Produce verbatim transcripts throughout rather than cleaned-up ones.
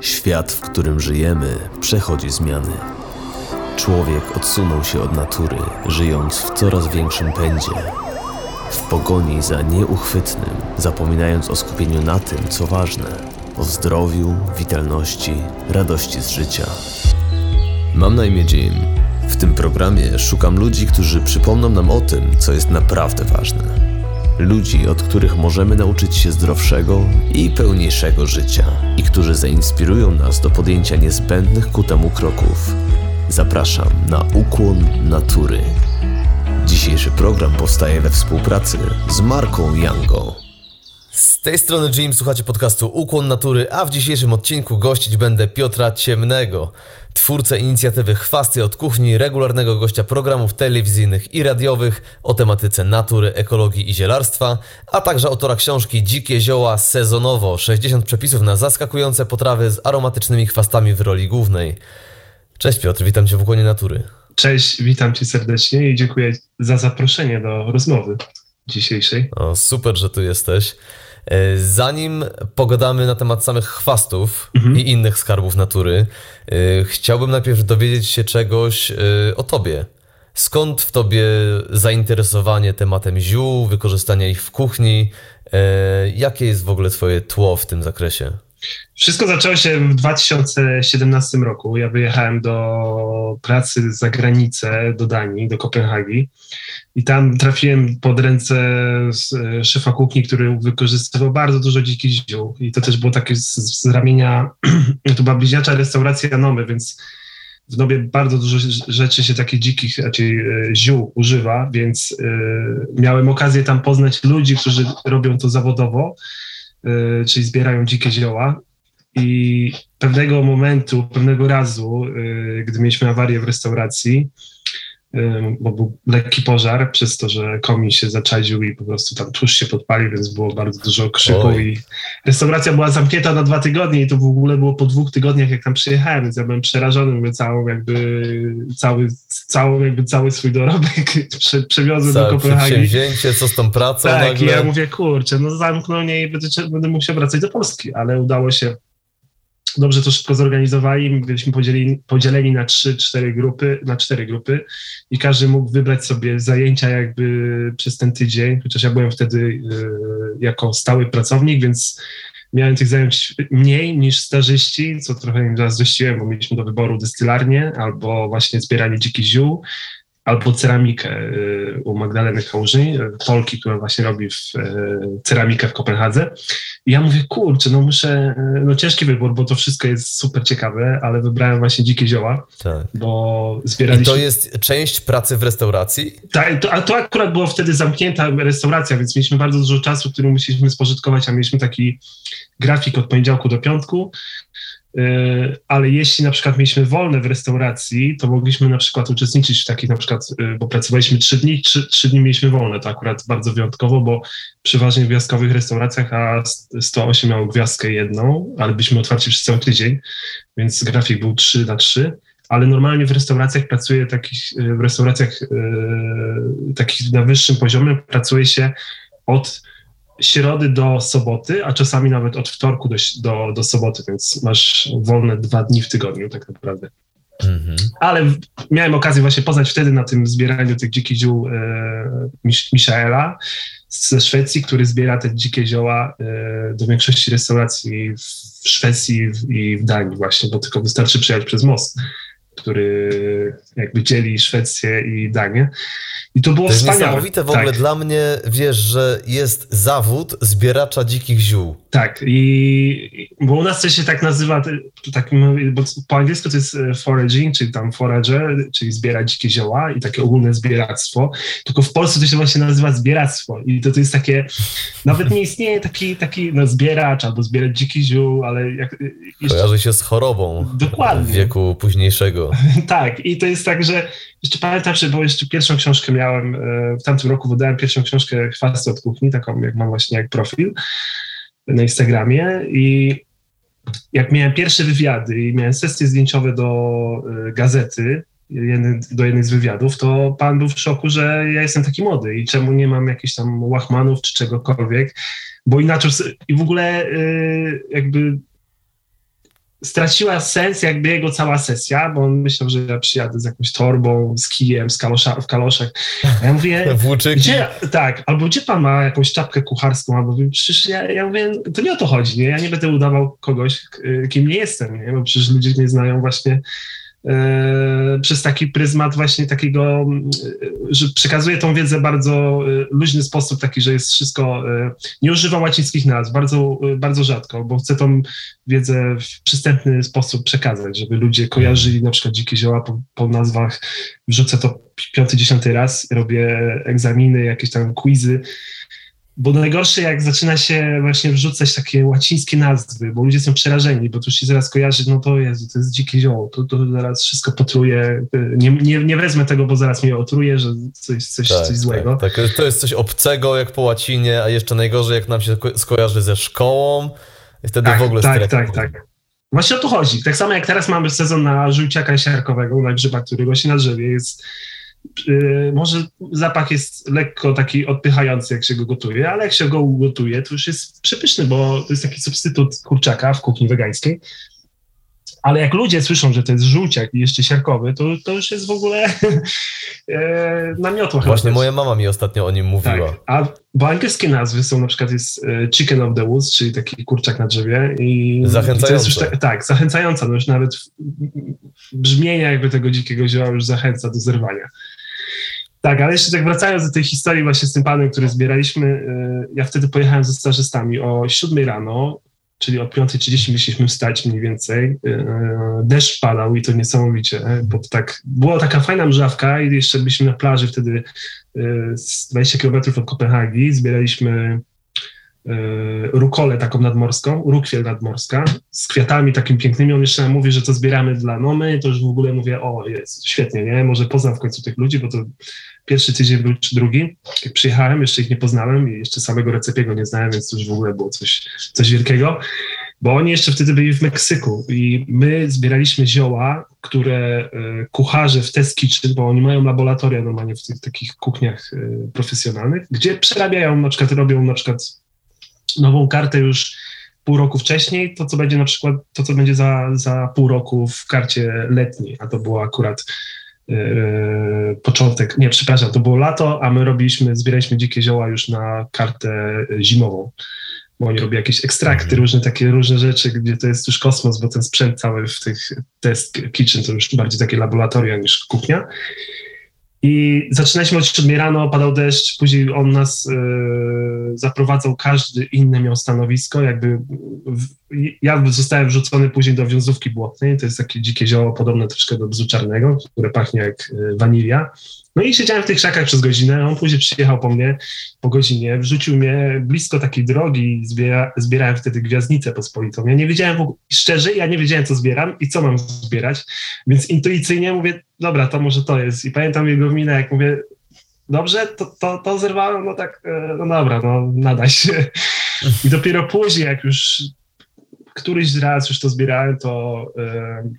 Świat, w którym żyjemy, przechodzi zmiany. Człowiek odsunął się od natury, żyjąc w coraz większym pędzie. W pogoni za nieuchwytnym, zapominając o skupieniu na tym, co ważne. O zdrowiu, witalności, radości z życia. Mam na imię Jim. W tym programie szukam ludzi, którzy przypomną nam o tym, co jest naprawdę ważne. Ludzi, od których możemy nauczyć się zdrowszego i pełniejszego życia i którzy zainspirują nas do podjęcia niezbędnych ku temu kroków. Zapraszam na Ukłon Natury. Dzisiejszy program powstaje we współpracy z marką Yango. Z tej strony Jim, słuchacie podcastu Ukłon Natury, a w dzisiejszym odcinku gościć będę Piotra Ciemnego, twórcę inicjatywy Chwasty od kuchni, regularnego gościa programów telewizyjnych i radiowych o tematyce natury, ekologii i zielarstwa, a także autora książki Dzikie zioła sezonowo, sześćdziesiąt przepisów na zaskakujące potrawy z aromatycznymi chwastami w roli głównej. Cześć Piotr, witam Cię w Ukłonie Natury. Cześć, witam Cię serdecznie i dziękuję za zaproszenie do rozmowy dzisiejszej. O, super, że tu jesteś. Zanim pogadamy na temat samych chwastów mhm. i innych skarbów natury, yy, chciałbym najpierw dowiedzieć się czegoś yy, o tobie. Skąd w tobie zainteresowanie tematem ziół, wykorzystania ich w kuchni? Yy, jakie jest w ogóle twoje tło w tym zakresie? Wszystko zaczęło się w dwa tysiące siedemnastym roku. Ja wyjechałem do pracy za granicę, do Danii, do Kopenhagi i tam trafiłem pod ręce szefa kuchni, który wykorzystywał bardzo dużo dzikich ziół i to też było takie z, z ramienia, to była bliźniacza restauracja Nome, więc w Nome bardzo dużo rzeczy się takich dzikich, znaczy ziół używa, więc yy, miałem okazję tam poznać ludzi, którzy robią to zawodowo, czyli zbierają dzikie zioła i pewnego momentu, pewnego razu, gdy mieliśmy awarię w restauracji, bo był lekki pożar przez to, że komin się zaczadził i po prostu tam tłuszcz się podpalił, więc było bardzo dużo krzyku. Oj. I restauracja była zamknięta na dwa tygodnie i to w ogóle było po dwóch tygodniach, jak tam przyjechałem, więc ja byłem przerażony, mówię, całą jakby, cały, cały, jakby cały swój dorobek prze, przewiozłem do Kopenhagi. Przedsięwzięcie, co z tą pracą tak, nagle? I ja mówię, kurczę, no zamknął mnie i będę, będę musiał wracać do Polski, ale udało się. Dobrze to szybko zorganizowali, byliśmy podzieleni, podzieleni na trzy, cztery grupy, na cztery grupy i każdy mógł wybrać sobie zajęcia jakby przez ten tydzień, chociaż ja byłem wtedy y, jako stały pracownik, więc miałem tych zajęć mniej niż stażyści, co trochę im zazdrościłem, bo mieliśmy do wyboru dystylarnię albo właśnie zbieranie dzikich ziół, albo ceramikę y, u Magdaleny Kałuży, y, Polki, która właśnie robi w, y, ceramikę w Kopenhadze. I ja mówię, kurczę, no muszę, y, no ciężki wybór, bo to wszystko jest super ciekawe, ale wybrałem właśnie dzikie zioła, tak. Bo zbieraliśmy... I to jest część pracy w restauracji? Tak, to, a to akurat była wtedy zamknięta restauracja, więc mieliśmy bardzo dużo czasu, który musieliśmy spożytkować, a mieliśmy taki grafik od poniedziałku do piątku. Ale jeśli na przykład mieliśmy wolne w restauracji, to mogliśmy na przykład uczestniczyć w takich na przykład, bo pracowaliśmy trzy dni, trzy, trzy dni mieliśmy wolne, to akurat bardzo wyjątkowo, bo przeważnie w gwiazdkowych restauracjach, a sto osiem miało gwiazdkę jedną, ale byliśmy otwarci przez cały tydzień, więc grafik był trzy na trzy, ale normalnie w restauracjach pracuje takich, w restauracjach yy, takich na wyższym poziomie pracuje się od środy do soboty, a czasami nawet od wtorku do, do, do soboty, więc masz wolne dwa dni w tygodniu tak naprawdę. Mm-hmm. Ale w, miałem okazję właśnie poznać wtedy na tym zbieraniu tych dzikich ziół e, Mich- Michaela ze Szwecji, który zbiera te dzikie zioła e, do większości restauracji w Szwecji w, i w Danii właśnie, bo tylko wystarczy przejechać przez most, który jakby dzieli Szwecję i Danię. I to było to wspaniałe. To niesamowite w ogóle tak. Dla mnie, wiesz, że jest zawód zbieracza dzikich ziół. Tak, i bo u nas to się tak nazywa, tak, bo po angielsku to jest foraging, czyli tam forager, czyli zbiera dzikie zioła i takie ogólne zbieractwo, tylko w Polsce to się właśnie nazywa zbieractwo i to, to jest takie, nawet nie istnieje taki, taki no, zbieracz albo zbierać dzikich ziół, ale... Jak, jeszcze... Kojarzy się z chorobą. Dokładnie. W wieku późniejszego. Tak, i to jest tak, że jeszcze pamiętam, że bo jeszcze pierwszą książkę miałem, w tamtym roku wydałem pierwszą książkę Chwasty od kuchni, taką jak mam właśnie jak profil na Instagramie i jak miałem pierwsze wywiady i miałem sesje zdjęciowe do gazety, jednej, do jednej z wywiadów, to pan był w szoku, że ja jestem taki młody i czemu nie mam jakichś tam łachmanów czy czegokolwiek, bo inaczej i w ogóle jakby straciła sens jakby jego cała sesja, bo on myślał, że ja przyjadę z jakąś torbą, z kijem, z kalosza, w kaloszach. Ja mówię, gdzie, tak, albo gdzie pan ma jakąś czapkę kucharską, albo przecież ja, ja mówię, to nie o to chodzi, nie? Ja nie będę udawał kogoś, kim nie jestem, nie? Bo przecież ludzie mnie znają właśnie Yy, przez taki pryzmat właśnie takiego, yy, że przekazuje tą wiedzę bardzo yy, luźny sposób taki, że jest wszystko, yy, nie używa łacińskich nazw, bardzo, yy, bardzo rzadko, bo chcę tą wiedzę w przystępny sposób przekazać, żeby ludzie kojarzyli na przykład dzikie zioła po, po nazwach, wrzucę to piąty, dziesiąty raz, robię egzaminy, jakieś tam quizy, bo najgorsze jak zaczyna się właśnie wrzucać takie łacińskie nazwy, bo ludzie są przerażeni, bo to już się zaraz kojarzy, no to Jezu, to jest dzikie zioło, to, to zaraz wszystko potruje, nie, nie, nie wezmę tego, bo zaraz mnie otruje, że coś, coś, tak, coś złego. Tak, tak, to jest coś obcego jak po łacinie, a jeszcze najgorzej jak nam się skojarzy ze szkołą i wtedy tak, w ogóle... Tak, tak, tak, tak. Właśnie o to chodzi. Tak samo jak teraz mamy sezon na żółciaka siarkowego, na grzyba, który rośnie na drzewie, jest... Może zapach jest lekko taki odpychający, jak się go gotuje, ale jak się go ugotuje, to już jest przepyszny, bo to jest taki substytut kurczaka w kuchni wegańskiej. Ale jak ludzie słyszą, że to jest żółciak i jeszcze siarkowy, to, to już jest w ogóle na miotła. Właśnie moja mama mi ostatnio o nim mówiła. Tak, a bo angielskie nazwy są, na przykład jest chicken of the woods, czyli taki kurczak na drzewie. I zachęcające. Tak, tak, zachęcająca. No już nawet brzmienie jakby tego dzikiego zioła już zachęca do zerwania. Tak, ale jeszcze tak wracając do tej historii właśnie z tym panem, który zbieraliśmy, ja wtedy pojechałem ze stażystami o siódmej rano, czyli o piątej trzydzieści musieliśmy wstać mniej więcej. Deszcz padał i to niesamowicie, bo tak była taka fajna mrzawka i jeszcze byliśmy na plaży wtedy z dwudziestu kilometrów od Kopenhagi, zbieraliśmy rukolę taką nadmorską, rukwiel nadmorska z kwiatami takimi pięknymi. On jeszcze nam mówi, że to zbieramy dla Nome, to już w ogóle mówię, o jest, świetnie, nie? Może poznam w końcu tych ludzi, bo to pierwszy tydzień był czy drugi. Jak przyjechałem, jeszcze ich nie poznałem i jeszcze samego Recepiego nie znałem, więc to już w ogóle było coś, coś wielkiego, bo oni jeszcze wtedy byli w Meksyku i my zbieraliśmy zioła, które y, kucharze w test kitchen, bo oni mają laboratoria normalnie w tych takich kuchniach y, profesjonalnych, gdzie przerabiają, na przykład robią na przykład nową kartę już pół roku wcześniej, to co będzie na przykład, to co będzie za, za pół roku w karcie letniej, a to było akurat yy, początek, nie, przepraszam, to było lato, a my robiliśmy, zbieraliśmy dzikie zioła już na kartę zimową, bo oni robią jakieś ekstrakty, mhm. różne takie, różne rzeczy, gdzie to jest już kosmos, bo ten sprzęt cały w tych test kitchen to już bardziej takie laboratoria niż kuchnia. I zaczynaliśmy od siódmej rano, padał deszcz, później on nas y, zaprowadzał, każdy inny miał stanowisko, jakby w, ja zostałem wrzucony później do wiązówki błotnej, to jest takie dzikie zioło podobne troszkę do bzu czarnego, które pachnie jak y, wanilia. No i siedziałem w tych krzakach przez godzinę, on później przyjechał po mnie po godzinie, wrzucił mnie blisko takiej drogi i zbiera, zbierałem wtedy gwiazdnicę pospolitą. Ja nie wiedziałem w ogóle, szczerze, ja nie wiedziałem, co zbieram i co mam zbierać, więc intuicyjnie mówię, dobra, to może to jest. I pamiętam jego minę, jak mówię, dobrze, to, to, to zerwałem, no tak, no dobra, no nada się. I dopiero później, jak już któryś raz już to zbierałem, to... Yy,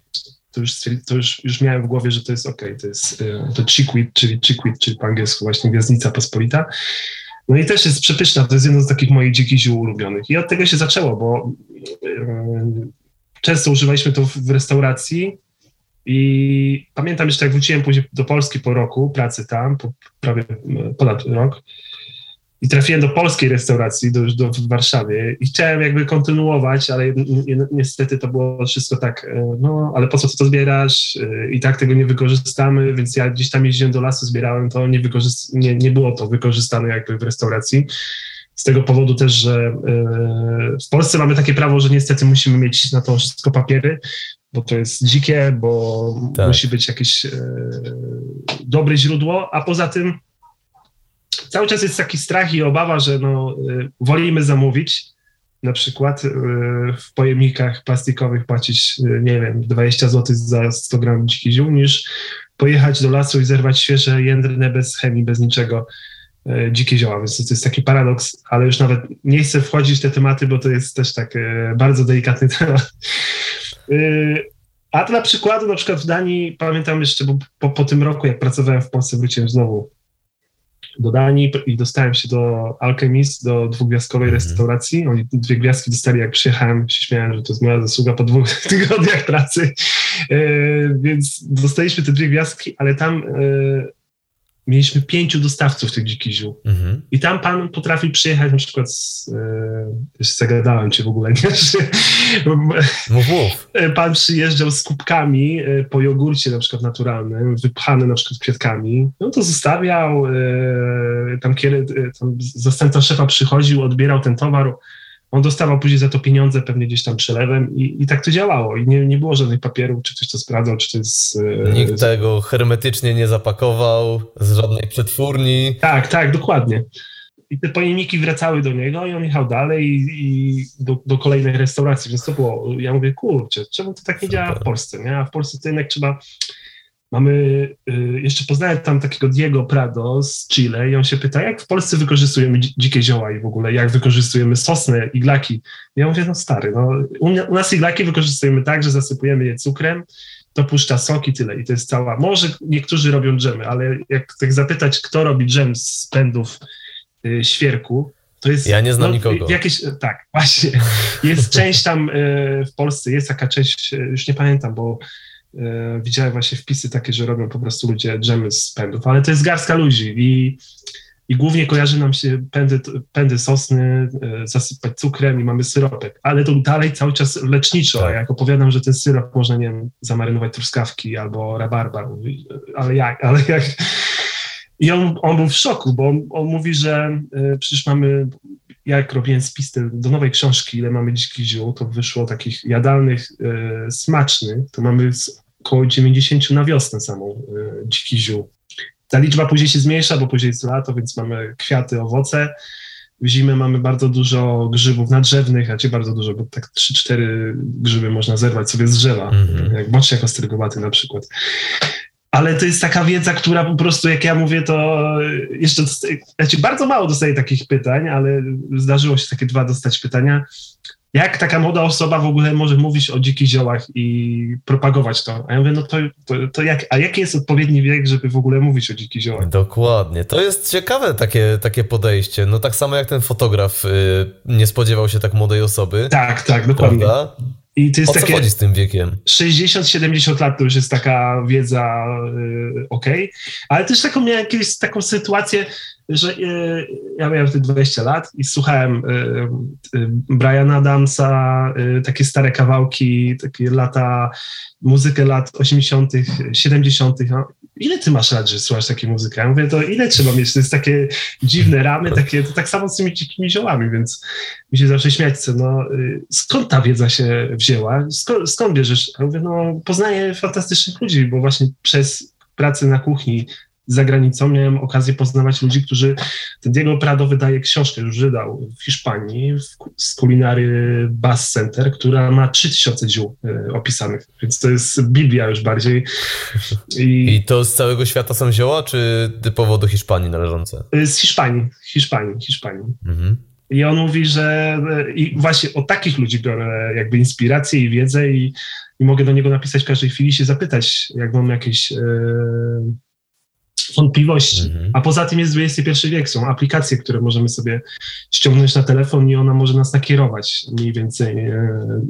to, już, to już, już miałem w głowie, że to jest okej, okay, to jest to chickweed, czyli chickweed, czyli po angielsku właśnie gwiazdnica pospolita. No i też jest przepyszna, to jest jedno z takich moich dzikich ziół ulubionych. I od tego się zaczęło, bo yy, często używaliśmy to w, w restauracji i pamiętam jeszcze, jak wróciłem później do Polski po roku pracy tam, po prawie ponad rok, i trafiłem do polskiej restauracji, do, do, w Warszawie i chciałem jakby kontynuować, ale niestety to było wszystko tak, no ale po co ty to zbierasz i tak tego nie wykorzystamy, więc ja gdzieś tam jeździłem do lasu, zbierałem to, nie, wykorzyst- nie, nie było to wykorzystane jakby w restauracji. Z tego powodu też, że w Polsce mamy takie prawo, że niestety musimy mieć na to wszystko papiery, bo to jest dzikie, bo tak. Musi być jakieś dobre źródło, a poza tym cały czas jest taki strach i obawa, że no, y, wolimy zamówić, na przykład y, w pojemnikach plastikowych płacić, y, nie wiem, dwadzieścia złotych za sto gramów dzikich ziół, niż pojechać do lasu i zerwać świeże, jędrne, bez chemii, bez niczego y, dzikie zioła. Więc to jest taki paradoks, ale już nawet nie chcę wchodzić w te tematy, bo to jest też tak y, bardzo delikatny temat. Y, a dla przykładu, na przykład w Danii, pamiętam jeszcze, bo po, po tym roku, jak pracowałem w Polsce, wróciłem znowu do Danii i dostałem się do Alchemist, do dwugwiazdkowej restauracji. Oni dwie gwiazdki dostali, jak przyjechałem, się śmiałem, że to jest moja zasługa po dwóch tygodniach pracy. Yy, więc dostaliśmy te dwie gwiazdki, ale tam yy, mieliśmy pięciu dostawców tych dzikich ziół. Mhm. I tam pan potrafi przyjechać na przykład z... Yy, zagadałem cię w ogóle, nie? Mów, mów. Pan przyjeżdżał z kubkami yy, po jogurcie na przykład naturalnym, wypchany na przykład kwiatkami. No to zostawiał, yy, tam, kiedy, yy, tam zastępca szefa przychodził, odbierał ten towar, on dostawał później za to pieniądze, pewnie gdzieś tam przelewem i, i tak to działało. I nie, nie było żadnych papierów, czy ktoś to sprawdzał, czy to jest... Nikt tego hermetycznie nie zapakował, z żadnej przetwórni. Tak, tak, dokładnie. I te pojemniki wracały do niego i on jechał dalej i, i do, do kolejnej restauracji, więc to było... Ja mówię, kurczę, czemu to tak nie działa w Polsce, nie? A w Polsce to jednak trzeba... Mamy... Y, jeszcze poznałem tam takiego Diego Prado z Chile i on się pyta, jak w Polsce wykorzystujemy dzikie zioła i w ogóle jak wykorzystujemy sosnę, iglaki. Ja mówię, no stary, no, u, u nas iglaki wykorzystujemy tak, że zasypujemy je cukrem, dopuszcza sok i tyle. I to jest cała... Może niektórzy robią dżemy, ale jak tak zapytać, kto robi dżem z pędów y, świerku, to jest... Ja nie znam no, nikogo. Jakieś, tak, właśnie. Jest część tam y, w Polsce, jest taka część, już nie pamiętam, bo... Widziałem właśnie wpisy takie, że robią po prostu ludzie dżemy z pędów, ale to jest garstka ludzi i, i głównie kojarzy nam się pędy, pędy sosny, zasypać cukrem i mamy syropek, ale to dalej cały czas leczniczo, tak. Jak opowiadam, że ten syrop można, nie wiem, zamarynować truskawki albo rabarbar, ale jak, ale jak... I on, on był w szoku, bo on, on mówi, że y, przecież mamy, jak robiłem spis do nowej książki, ile mamy dzikich ziół, to wyszło takich jadalnych, y, smacznych, to mamy około dziewięćdziesiąt na wiosnę samą y, dzikich ziół. Ta liczba później się zmniejsza, bo później jest lato, więc mamy kwiaty, owoce. W zimę mamy bardzo dużo grzybów nadrzewnych, a nie bardzo dużo, bo tak trzy cztery grzyby można zerwać sobie z drzewa, mm-hmm. jak boczniak ostrygowaty na przykład. Ale to jest taka wiedza, która po prostu, jak ja mówię, to jeszcze dostaję, znaczy bardzo mało dostaję takich pytań, ale zdarzyło się takie dwa dostać pytania. Jak taka młoda osoba w ogóle może mówić o dzikich ziołach i propagować to? A ja mówię, no to, to, to jak, a jaki jest odpowiedni wiek, żeby w ogóle mówić o dzikich ziołach? Dokładnie. To jest ciekawe takie, takie podejście. No tak samo jak ten fotograf yy, nie spodziewał się tak młodej osoby. Tak, tak, dokładnie. Prawda? I to jest o co takie, chodzi z tym wiekiem? sześćdziesiąt siedemdziesiąt lat to już jest taka wiedza yy, okej, okay. Ale też taką miałem jakąś taką sytuację, że yy, ja miałem wtedy dwadzieścia lat i słuchałem yy, yy, Briana Adamsa, yy, takie stare kawałki, takie lata, muzykę lat osiemdziesiątych, siedemdziesiątych. No. Ile ty masz lat, że słuchasz takiej muzyki? Ja mówię, to ile trzeba mieć? To jest takie dziwne ramy, takie, to tak samo z tymi dzikimi ziołami, więc mi się zawsze śmiać chce, no skąd ta wiedza się wzięła? Skąd, skąd bierzesz? Ja mówię, no poznaję fantastycznych ludzi, bo właśnie przez pracę na kuchni za granicą miałem okazję poznawać ludzi, którzy... Ten Diego Prado wydaje książkę, już wydał w Hiszpanii, w, z Culinary Bus Center, która ma trzy tysiące ziół y, opisanych, więc to jest Biblia już bardziej. I, I to z całego świata są zioła, czy typowo do Hiszpanii należące? Y, z Hiszpanii, Hiszpanii, Hiszpanii. Mhm. I on mówi, że... I właśnie od takich ludzi biorę jakby inspirację i wiedzę i, i mogę do niego napisać w każdej chwili, się zapytać, jak mam jakieś... Y, wątpliwości. Mhm. A poza tym jest dwudziesty pierwszy wiek, są aplikacje, które możemy sobie ściągnąć na telefon i ona może nas nakierować mniej więcej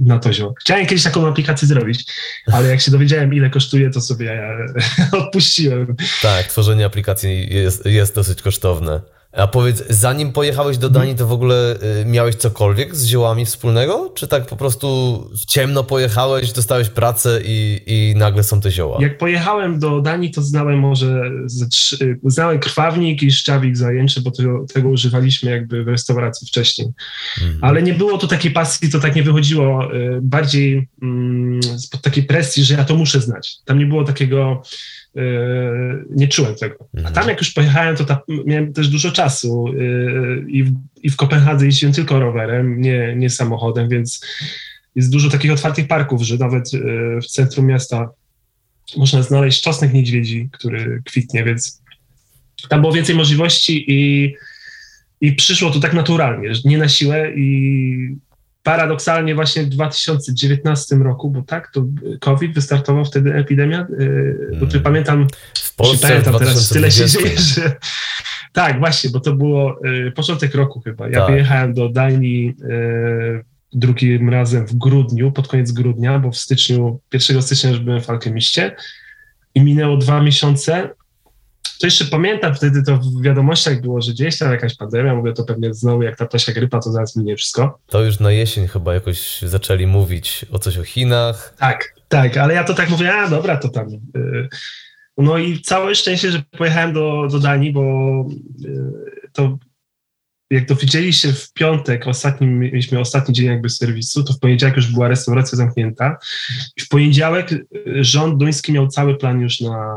na to zioło. Chciałem kiedyś taką aplikację zrobić, ale jak się dowiedziałem, ile kosztuje, to sobie odpuściłem. Tak, tworzenie aplikacji jest, jest dosyć kosztowne. A powiedz, zanim pojechałeś do Danii, to w ogóle miałeś cokolwiek z ziołami wspólnego? Czy tak po prostu w ciemno pojechałeś, dostałeś pracę i, i nagle są te zioła? Jak pojechałem do Danii, to znałem może, znałem krwawnik i szczawik zajęczy, bo to, tego używaliśmy jakby w restauracji wcześniej. Mhm. Ale nie było tu takiej pasji, to tak nie wychodziło bardziej mm, spod takiej presji, że ja to muszę znać. Tam nie było takiego... Yy, nie czułem tego. A tam jak już pojechałem, to ta, miałem też dużo czasu yy, i, w, i w Kopenhadze jeździłem tylko rowerem, nie, nie samochodem, więc jest dużo takich otwartych parków, że nawet yy, w centrum miasta można znaleźć czosnek niedźwiedzi, który kwitnie, więc tam było więcej możliwości i, i przyszło to tak naturalnie, nie na siłę i... Paradoksalnie właśnie w dwa tysiące dziewiętnastym roku, bo tak, to COVID wystartował wtedy epidemia, bo tu pamiętam, w Polsce pamiętam teraz tyle się dzieje, że Tak, właśnie, bo to było y, początek roku chyba. Ja tak. wyjechałem do Danii y, drugim razem w grudniu, pod koniec grudnia, bo w styczniu, pierwszego stycznia już byłem w Alchemiście i minęło dwa miesiące. To jeszcze pamiętam, wtedy to w wiadomościach było, że gdzieś tam jakaś pandemia, mówię, to pewnie znowu jak ta ptasia grypa, to zaraz minie wszystko. To już na jesień chyba jakoś zaczęli mówić o coś o Chinach. Tak, tak, ale ja to tak mówię, a dobra, to tam... Y, No i całe szczęście, że pojechałem do, do Danii, bo to jak dowiedzieliście w piątek, ostatni, mieliśmy ostatni dzień jakby serwisu, to w poniedziałek już była restauracja zamknięta i w poniedziałek rząd duński miał cały plan już na,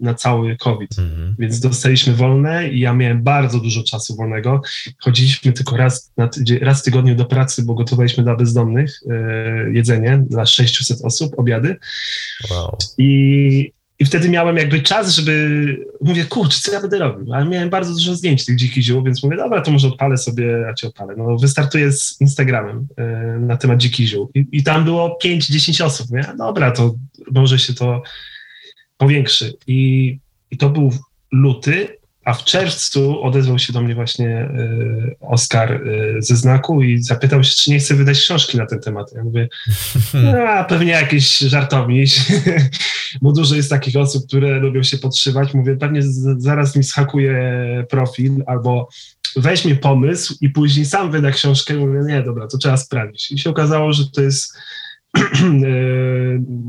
na cały COVID, mhm. więc dostaliśmy wolne i ja miałem bardzo dużo czasu wolnego. Chodziliśmy tylko raz, na tydzień, raz w tygodniu do pracy, bo gotowaliśmy dla bezdomnych yy, jedzenie dla sześciuset osób, obiady. Wow. I... I wtedy miałem jakby czas, żeby... Mówię, kurczę, co ja będę robił? Ale miałem bardzo dużo zdjęć tych dzikich ziół, więc mówię, dobra, to może odpalę sobie, a cię odpalę. No, wystartuję z Instagramem y, na temat dzikich ziół. I, i tam było pięć dziesięć osób. Mówię, a dobra, to może się to powiększy. I, i to był luty, a w czerwcu odezwał się do mnie właśnie y, Oskar y, ze Znaku i zapytał się, czy nie chce wydać książki na ten temat. Ja mówię, a pewnie jakiś żartownik, bo dużo jest takich osób, które lubią się podszywać. Mówię, pewnie z, zaraz mi schakuje profil albo weź mi pomysł i później sam wyda książkę. Mówię, nie, dobra, to trzeba sprawdzić. I się okazało, że to jest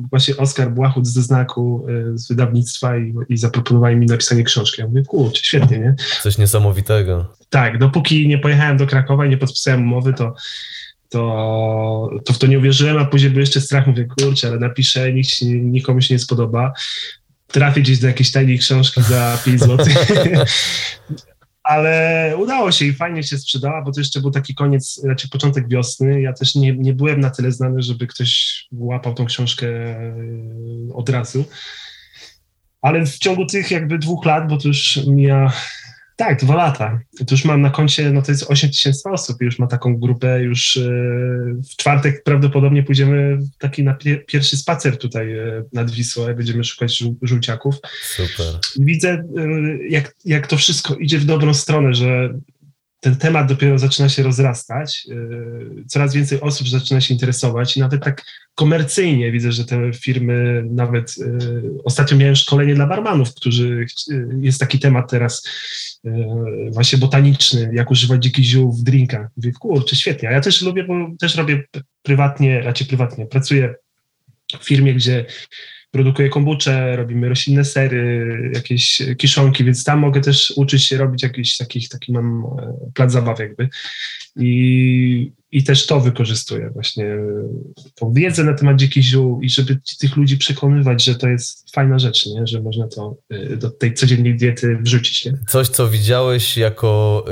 właśnie Oskar Błahut ze Znaku, z wydawnictwa i, i zaproponowali mi napisanie książki. Ja mówię, kurczę, świetnie, nie? Coś niesamowitego. Tak, dopóki nie pojechałem do Krakowa i nie podpisałem umowy, to, to, to w to nie uwierzyłem, a później był jeszcze strach. Mówię, kurczę, ale napiszę, nikt, nikomu się nie spodoba. Trafię gdzieś do jakiejś tajnej książki za pięć złotych. Ale udało się i fajnie się sprzedała, bo to jeszcze był taki koniec, raczej początek wiosny. Ja też nie, nie byłem na tyle znany, żeby ktoś łapał tą książkę od razu. Ale w ciągu tych jakby dwóch lat, bo to już mija, tak, dwa lata, to już mam na koncie, no to jest osiem tysięcy osób i już ma taką grupę, już w czwartek prawdopodobnie pójdziemy taki na pie- pierwszy spacer tutaj nad Wisłą, będziemy szukać żół- żółciaków. Super. Widzę, jak, jak to wszystko idzie w dobrą stronę, że ten temat dopiero zaczyna się rozrastać, coraz więcej osób zaczyna się interesować i nawet tak komercyjnie widzę, że te firmy nawet... Ostatnio miałem szkolenie dla barmanów, którzy... Jest taki temat teraz właśnie botaniczny, jak używać dzikich ziół w drinkach. Mówię, kurczę, świetnie. A ja też lubię, bo też robię prywatnie, raczej prywatnie. Pracuję w firmie, gdzie produkuję kombucze, robimy roślinne sery, jakieś kiszonki, więc tam mogę też uczyć się robić jakiś takich, taki mam plac zabaw jakby. I, i też to wykorzystuję właśnie, tą wiedzę na temat dzikich ziół i żeby tych ludzi przekonywać, że to jest fajna rzecz, nie? Że można to do tej codziennej diety wrzucić. Nie? Coś, co widziałeś jako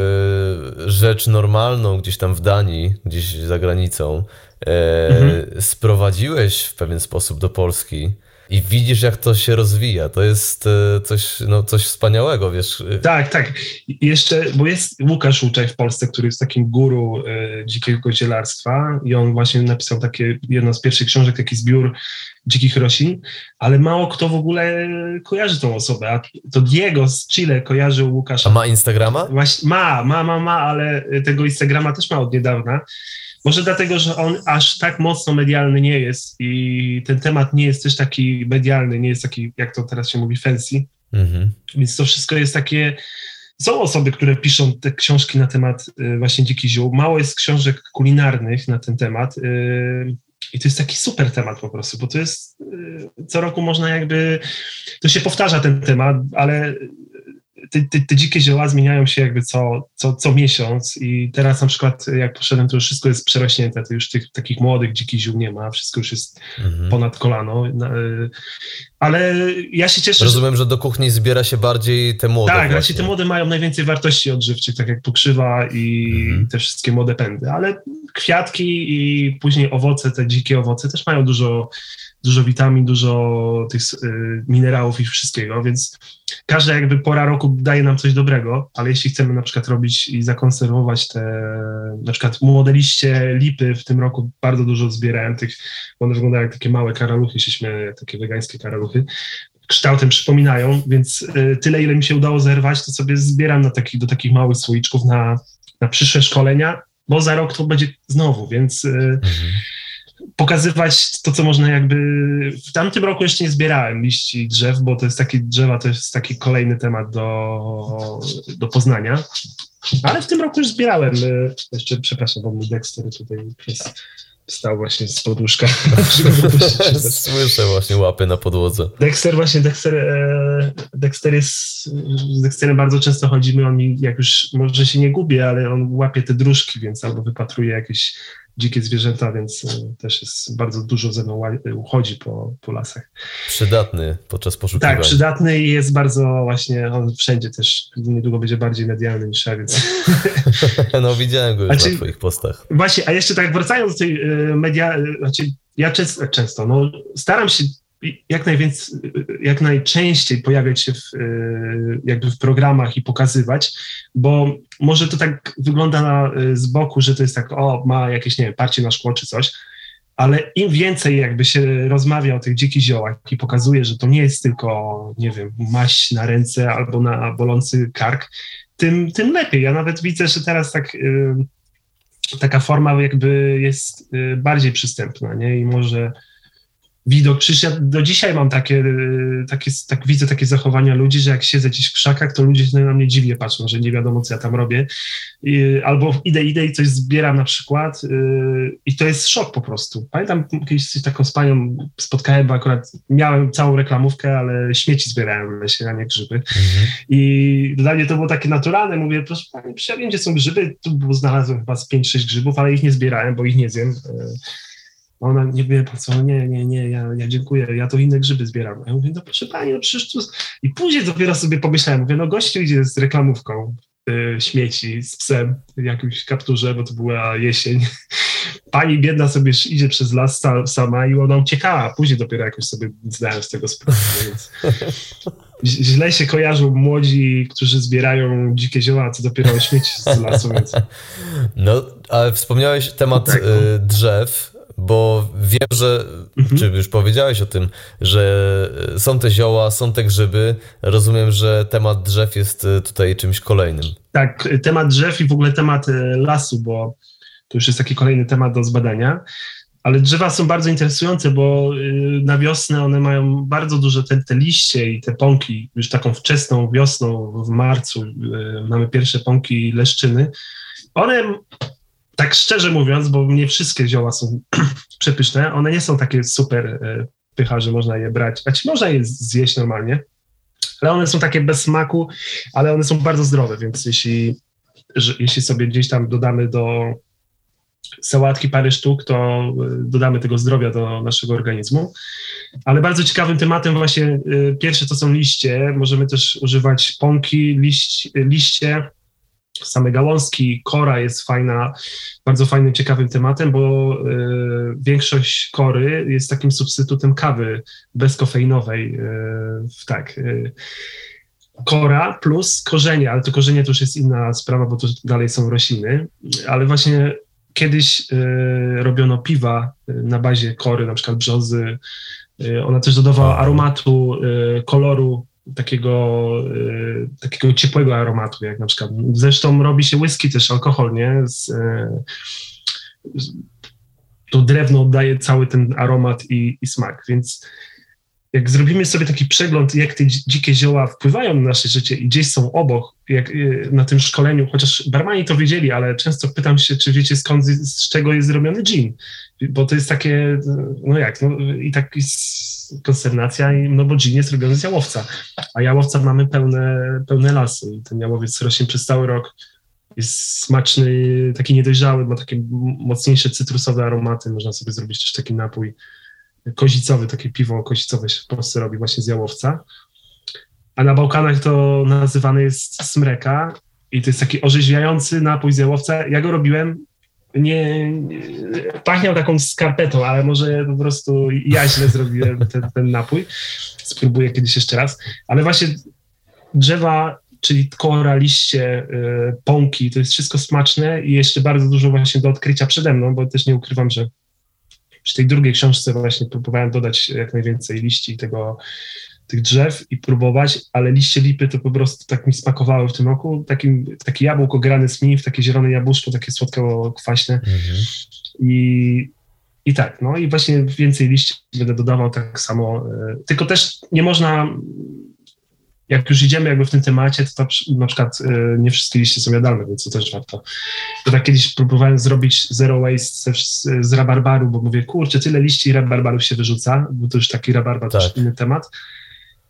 y, rzecz normalną gdzieś tam w Danii, gdzieś za granicą, y, mhm. sprowadziłeś w pewien sposób do Polski. I widzisz, jak to się rozwija. To jest coś, no, coś wspaniałego, wiesz. Tak, tak. Jeszcze, bo jest Łukasz Łuczaj w Polsce, który jest takim guru y, dzikiego zielarstwa i on właśnie napisał takie, jedną z pierwszych książek, taki zbiór dzikich roślin, ale mało kto w ogóle kojarzy tą osobę. A to Diego z Chile kojarzył Łukasza. A ma Instagrama? Właśnie, ma, ma, ma, ma, ale tego Instagrama też ma od niedawna. Może dlatego, że on aż tak mocno medialny nie jest i ten temat nie jest też taki medialny, nie jest taki, jak to teraz się mówi, fancy. Mhm. Więc to wszystko jest takie... Są osoby, które piszą te książki na temat właśnie dzikich ziół. Mało jest książek kulinarnych na ten temat i to jest taki super temat po prostu, bo to jest... Co roku można jakby... To się powtarza ten temat, ale... Te, te, te dzikie zioła zmieniają się jakby co, co, co miesiąc i teraz na przykład jak poszedłem, to już wszystko jest przerośnięte, to już tych takich młodych dzikich ziół nie ma, wszystko już jest mhm. ponad kolano, ale ja się cieszę... Rozumiem, że... że do kuchni zbiera się bardziej te młode. Tak, właśnie te młode mają najwięcej wartości odżywczych, tak jak pokrzywa i mhm. te wszystkie młode pędy, ale kwiatki i później owoce, te dzikie owoce też mają dużo... dużo witamin, dużo tych y, minerałów i wszystkiego, więc każda jakby pora roku daje nam coś dobrego, ale jeśli chcemy na przykład robić i zakonserwować te, na przykład młode liście lipy w tym roku bardzo dużo zbierałem tych, one wyglądają jak takie małe karaluchy, się śmieję, takie wegańskie karaluchy, kształtem przypominają, więc tyle, ile mi się udało zerwać, to sobie zbieram na taki, do takich małych słoiczków na, na przyszłe szkolenia, bo za rok to będzie znowu, więc mhm. pokazywać to, co można jakby... W tamtym roku jeszcze nie zbierałem liści drzew, bo to jest taki drzewa, to jest taki kolejny temat do, do poznania, ale w tym roku już zbierałem. Jeszcze, przepraszam, bo mój Dexter tutaj jest... Stał właśnie z podłóżka. Słyszę właśnie łapy na podłodze. Dexter właśnie, Dexter, Dexter jest, z Dexterem bardzo często chodzimy, on jak już, może się nie gubię, ale on łapie te dróżki, więc albo wypatruje jakieś dzikie zwierzęta, więc też jest bardzo dużo ze mną uchodzi po, po lasach. Przydatny podczas poszukiwań. Tak, przydatny i jest bardzo właśnie, on wszędzie też niedługo będzie bardziej medialny niż ja, więc... No widziałem go już znaczy, na twoich postach. Właśnie, a jeszcze tak wracając do tej media, znaczy ja często, często no, staram się jak najwięcej, jak najczęściej pojawiać się w, jakby w programach i pokazywać, bo może to tak wygląda na, z boku, że to jest tak, o, ma jakieś, nie wiem, parcie na szkło czy coś, ale im więcej jakby się rozmawia o tych dzikich ziołach i pokazuje, że to nie jest tylko, nie wiem, maść na ręce albo na bolący kark, tym, tym lepiej. Ja nawet widzę, że teraz tak... Y- taka forma jakby jest bardziej przystępna, nie? I może widok, przecież ja do dzisiaj mam takie, takie tak widzę takie zachowania ludzi, że jak siedzę gdzieś w krzakach, to ludzie na mnie dziwnie patrzą, że nie wiadomo, co ja tam robię. I, albo idę, idę i coś zbieram na przykład yy, i to jest szok po prostu. Pamiętam kiedyś taką z panią spotkałem, bo akurat miałem całą reklamówkę, ale śmieci zbierałem w lesie, a nie grzyby. Mhm. I dla mnie to było takie naturalne. Mówię, proszę pani, ja wiem, gdzie są grzyby. Tu znalazłem chyba z pięć sześć grzybów, ale ich nie zbierałem, bo ich nie zjem. Yy. Ona nie wie, co, nie, nie, nie, ja, ja dziękuję, ja to inne grzyby zbieram. Ja mówię, no proszę pani, no przecież tu... I później dopiero sobie pomyślałem, mówię, no gościu idzie z reklamówką y, śmieci, z psem, w jakimś kapturze, bo to była jesień. Pani biedna sobie idzie przez las sa, sama i ona uciekała. Później dopiero jakoś sobie zdałem z tego sprawę, więc... Źle się kojarzą młodzi, którzy zbierają dzikie zioła, co dopiero śmieci z lasu, więc... No, ale wspomniałeś temat tak, no. drzew, bo wiem, że, mhm. czy już powiedziałeś o tym, że są te zioła, są te grzyby. Rozumiem, że temat drzew jest tutaj czymś kolejnym. Tak, temat drzew i w ogóle temat lasu, bo to już jest taki kolejny temat do zbadania. Ale drzewa są bardzo interesujące, bo na wiosnę one mają bardzo duże te, te liście i te pąki. Już taką wczesną wiosną, w marcu mamy pierwsze pąki i leszczyny. One... Tak szczerze mówiąc, bo nie wszystkie zioła są przepyszne, one nie są takie super pycha, że można je brać, znaczy można je zjeść normalnie, ale one są takie bez smaku, ale one są bardzo zdrowe, więc jeśli, że, jeśli sobie gdzieś tam dodamy do sałatki parę sztuk, to dodamy tego zdrowia do naszego organizmu. Ale bardzo ciekawym tematem właśnie y, pierwsze to są liście, możemy też używać pąki, liść, liście, same gałązki, kora jest fajna, bardzo fajnym, ciekawym tematem, bo y, większość kory jest takim substytutem kawy bezkofeinowej. Y, tak, y, kora plus korzenie, ale to korzenie to już jest inna sprawa, bo to dalej są rośliny, ale właśnie kiedyś y, robiono piwa na bazie kory, na przykład brzozy. Y, ona też dodawała aromatu, y, koloru, takiego y, takiego ciepłego aromatu, jak na przykład. Zresztą robi się whisky też, alkohol, nie? Z, y, z, to drewno oddaje cały ten aromat i, i smak, więc jak zrobimy sobie taki przegląd, jak te dzikie zioła wpływają na nasze życie i gdzieś są obok, jak y, na tym szkoleniu, chociaż barmani to wiedzieli, ale często pytam się, czy wiecie skąd, z czego jest zrobiony gin, bo to jest takie, no jak, no i taki konsternacja, no bo dżin jest robiony z jałowca, a jałowca mamy pełne, pełne lasy i ten jałowiec rośnie przez cały rok, jest smaczny, taki niedojrzały, ma takie mocniejsze cytrusowe aromaty, można sobie zrobić też taki napój kozicowy, takie piwo kozicowe się w Polsce robi właśnie z jałowca, a na Bałkanach to nazywane jest smreka i to jest taki orzeźwiający napój z jałowca, ja go robiłem. Nie, nie, pachniał taką skarpetą, ale może po prostu ja źle zrobiłem ten, ten napój. Spróbuję kiedyś jeszcze raz. Ale właśnie drzewa, czyli kora, liście, y, pąki, to jest wszystko smaczne i jeszcze bardzo dużo właśnie do odkrycia przede mną, bo też nie ukrywam, że przy tej drugiej książce właśnie próbowałem dodać jak najwięcej liści i tego, tych drzew i próbować, ale liście lipy to po prostu tak mi spakowały w tym roku. Takim, takie jabłko grane z mi, w takie zielone jabłuszko, takie słodko-kwaśne. Mm-hmm. I, I tak, no i właśnie więcej liści będę dodawał tak samo. Tylko też nie można, jak już idziemy jakby w tym temacie, to, to na przykład nie wszystkie liście są jadalne, więc to też warto. To tak kiedyś próbowałem zrobić zero waste z, z rabarbaru, bo mówię, kurczę, tyle liści rabarbarów się wyrzuca, bo to już taki rabarbar, tak. Też inny temat.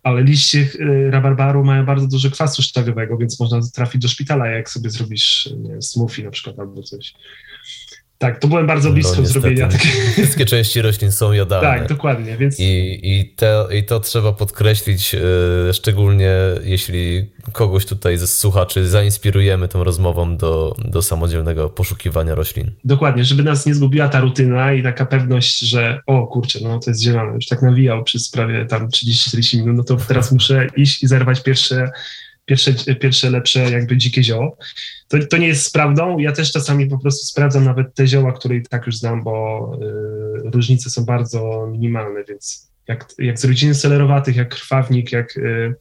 Ale liście rabarbaru mają bardzo dużo kwasu szczawiowego, więc można trafić do szpitala, jak sobie zrobisz nie, smoothie na przykład albo coś. Tak, to byłem bardzo blisko no, zrobienia. Tak. Wszystkie części roślin są jadalne. Tak, dokładnie. Więc... I, i, te, I to trzeba podkreślić, yy, szczególnie jeśli kogoś tutaj ze słuchaczy zainspirujemy tą rozmową do, do samodzielnego poszukiwania roślin. Dokładnie, żeby nas nie zgubiła ta rutyna i taka pewność, że o kurczę, no to jest zielone, już tak nawijał przez prawie tam trzydzieści czterdzieści minut, no to teraz muszę iść i zerwać pierwsze... Pierwsze, pierwsze lepsze jakby dzikie zioło. To, to nie jest prawdą. Ja też czasami po prostu sprawdzam nawet te zioła, które i tak już znam, bo y, różnice są bardzo minimalne, więc jak, jak z rodziny selerowatych, jak krwawnik, jak y,